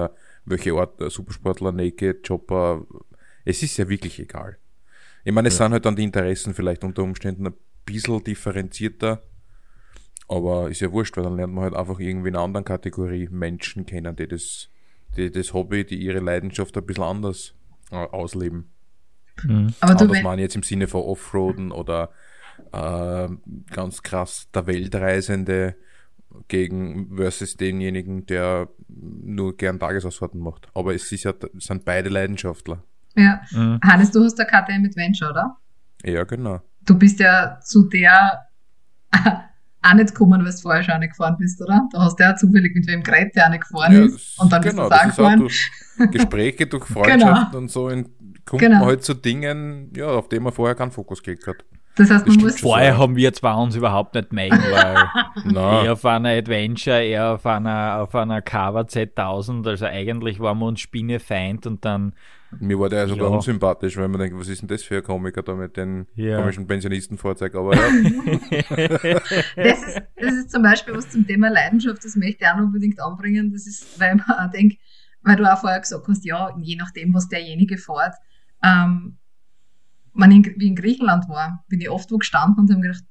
welche Art, Supersportler, Naked, Chopper. Es ist ja wirklich egal. Ich meine, es sind halt dann die Interessen vielleicht unter Umständen ein bisschen differenzierter. Aber ist ja wurscht, weil dann lernt man halt einfach irgendwie eine andere Kategorie Menschen kennen, die das Hobby, die ihre Leidenschaft ein bisschen anders ausleben. Aber das meine ich jetzt im Sinne von Offroaden oder ganz krass der Weltreisende versus denjenigen, der nur gern Tagesausfahrten macht. Aber es ist ja, sind beide Leidenschaftler. Ja. Hannes, du hast der KTM Adventure, oder? Ja, genau. Du bist ja zu der auch nicht gekommen, weil du vorher schon auch nicht gefahren bist, oder? Da hast du ja zufällig mit wem geredet, der auch nicht gefahren ist. Und dann bist du auch gefahren. Durch Gespräche, durch Freundschaften und so kommt man halt zu Dingen, auf die man vorher keinen Fokus gelegt hat. Das heißt, vorher haben wir zwar uns überhaupt nicht mögen, weil eher auf einer Adventure, eher auf einer Carver Z1000, also eigentlich waren wir uns spinnefeind und dann... Mir war der sogar unsympathisch, weil man denkt, was ist denn das für ein Komiker da mit dem komischen Pensionistenfahrzeug, aber das ist zum Beispiel was zum Thema Leidenschaft, das möchte ich auch unbedingt anbringen, das ist, weil man auch denkt, weil du auch vorher gesagt hast, je nachdem, was derjenige fährt, wie in Griechenland war, bin ich oft wo gestanden und habe gedacht,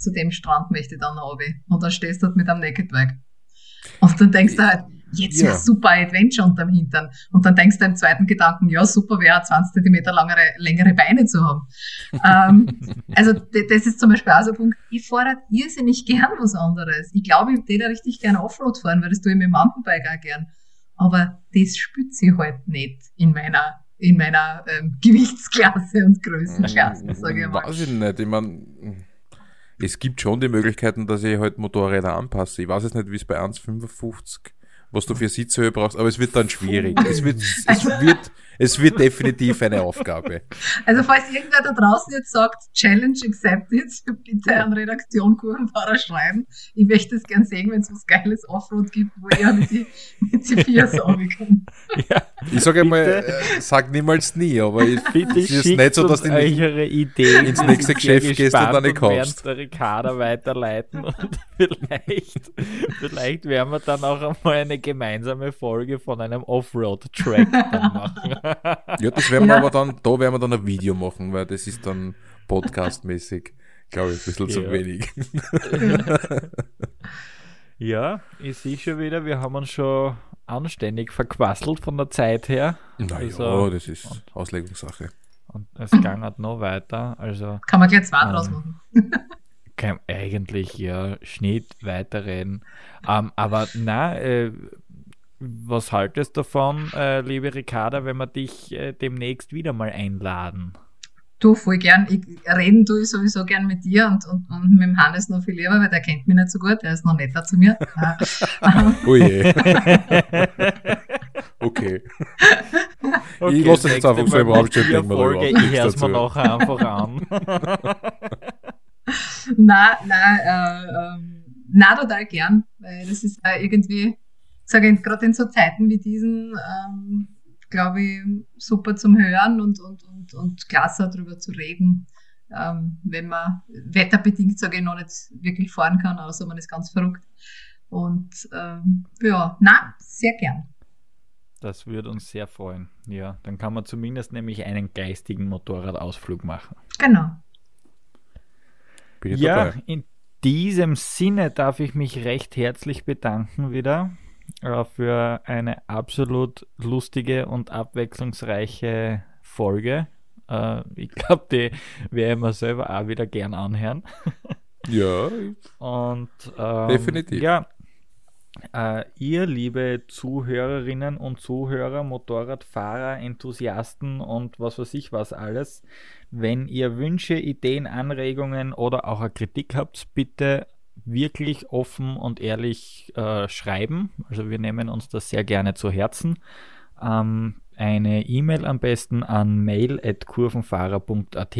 zu dem Strand möchte ich dann noch runter. Und dann stehst du halt mit einem Naked Bike. Und dann denkst du halt, jetzt ja, super Adventure unterm Hintern. Und dann denkst du im zweiten Gedanken, ja, super wäre, 20 Zentimeter längere Beine zu haben. Also das ist zum Beispiel auch so ein Punkt, ich fahre irrsinnig gern was anderes. Ich glaube, ich würde da richtig gerne Offroad fahren, weil das tue ich mit dem Mountainbike auch gern. Aber das spütze ich halt nicht in meiner Gewichtsklasse und Größenklasse, sage ich mal. Weiß ich nicht, ich meine, es gibt schon die Möglichkeiten, dass ich halt Motorräder anpasse. Ich weiß jetzt nicht, wie es bei 1,55, was du für Sitzhöhe brauchst, aber es wird dann schwierig. Es wird definitiv eine Aufgabe. Also falls irgendwer da draußen jetzt sagt, Challenge accepted, bitte an Redaktion Kurvenfahrer schreiben. Ich möchte es gern sehen, wenn es was geiles Offroad gibt, wo ihr mit die Vier sagen kann. Ja, ich sage einmal, sag niemals nie, aber es ist nicht so, dass du nicht ins nächste Geschäft gehst und dann nicht kommst. Ich werde der Ricarda weiterleiten und vielleicht werden wir dann auch einmal eine gemeinsame Folge von einem Offroad-Track dann machen. Ja, das werden wir aber dann, da werden wir dann ein Video machen, weil das ist dann podcastmäßig, glaube ich, ein bisschen zu wenig. Ja, ich sehe schon wieder, wir haben uns schon anständig verquasselt von der Zeit her. Naja, also, das ist Auslegungssache. Und es gangert noch weiter. Also, kann man gleich zwei draus machen. Kann eigentlich, ja, Schnitt weiterreden. Aber na, was haltest du davon, liebe Ricarda, wenn wir dich demnächst wieder mal einladen? Du, voll gern. Reden tue ich sowieso gern mit dir und mit dem Hannes noch viel lieber, weil der kennt mich nicht so gut, der ist noch netter zu mir. Oh je. Okay. Ich lasse das jetzt einfach so im Raum stehen. Ich höre es mir nachher einfach an. Nein, total gern, weil das ist irgendwie... Sage ich, gerade in so Zeiten wie diesen, glaube ich, super zum Hören und klasse darüber zu reden, wenn man wetterbedingt, sage ich, noch nicht wirklich fahren kann, außer man ist ganz verrückt. Und sehr gern. Das würde uns sehr freuen. Ja, dann kann man zumindest nämlich einen geistigen Motorradausflug machen. Genau. Bin ich dabei. In diesem Sinne darf ich mich recht herzlich bedanken wieder für eine absolut lustige und abwechslungsreiche Folge. Ich glaube, die werde ich mir selber auch wieder gern anhören. Ja. Und definitiv. Ja, ihr, liebe Zuhörerinnen und Zuhörer, Motorradfahrer, Enthusiasten und was weiß ich was alles, wenn ihr Wünsche, Ideen, Anregungen oder auch eine Kritik habt, bitte wirklich offen und ehrlich schreiben. Also wir nehmen uns das sehr gerne zu Herzen. Eine E-Mail am besten an mail@kurvenfahrer.at.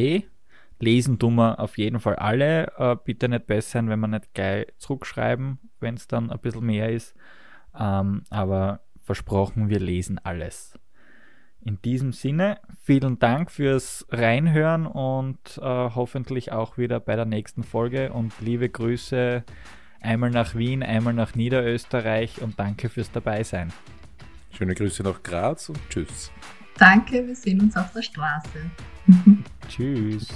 Lesen tun wir auf jeden Fall alle. Bitte nicht besser sein, wenn wir nicht gleich zurückschreiben, wenn es dann ein bisschen mehr ist. Aber versprochen, wir lesen alles. In diesem Sinne, vielen Dank fürs Reinhören und hoffentlich auch wieder bei der nächsten Folge und liebe Grüße einmal nach Wien, einmal nach Niederösterreich und danke fürs Dabeisein. Schöne Grüße nach Graz und tschüss. Danke, wir sehen uns auf der Straße. Tschüss.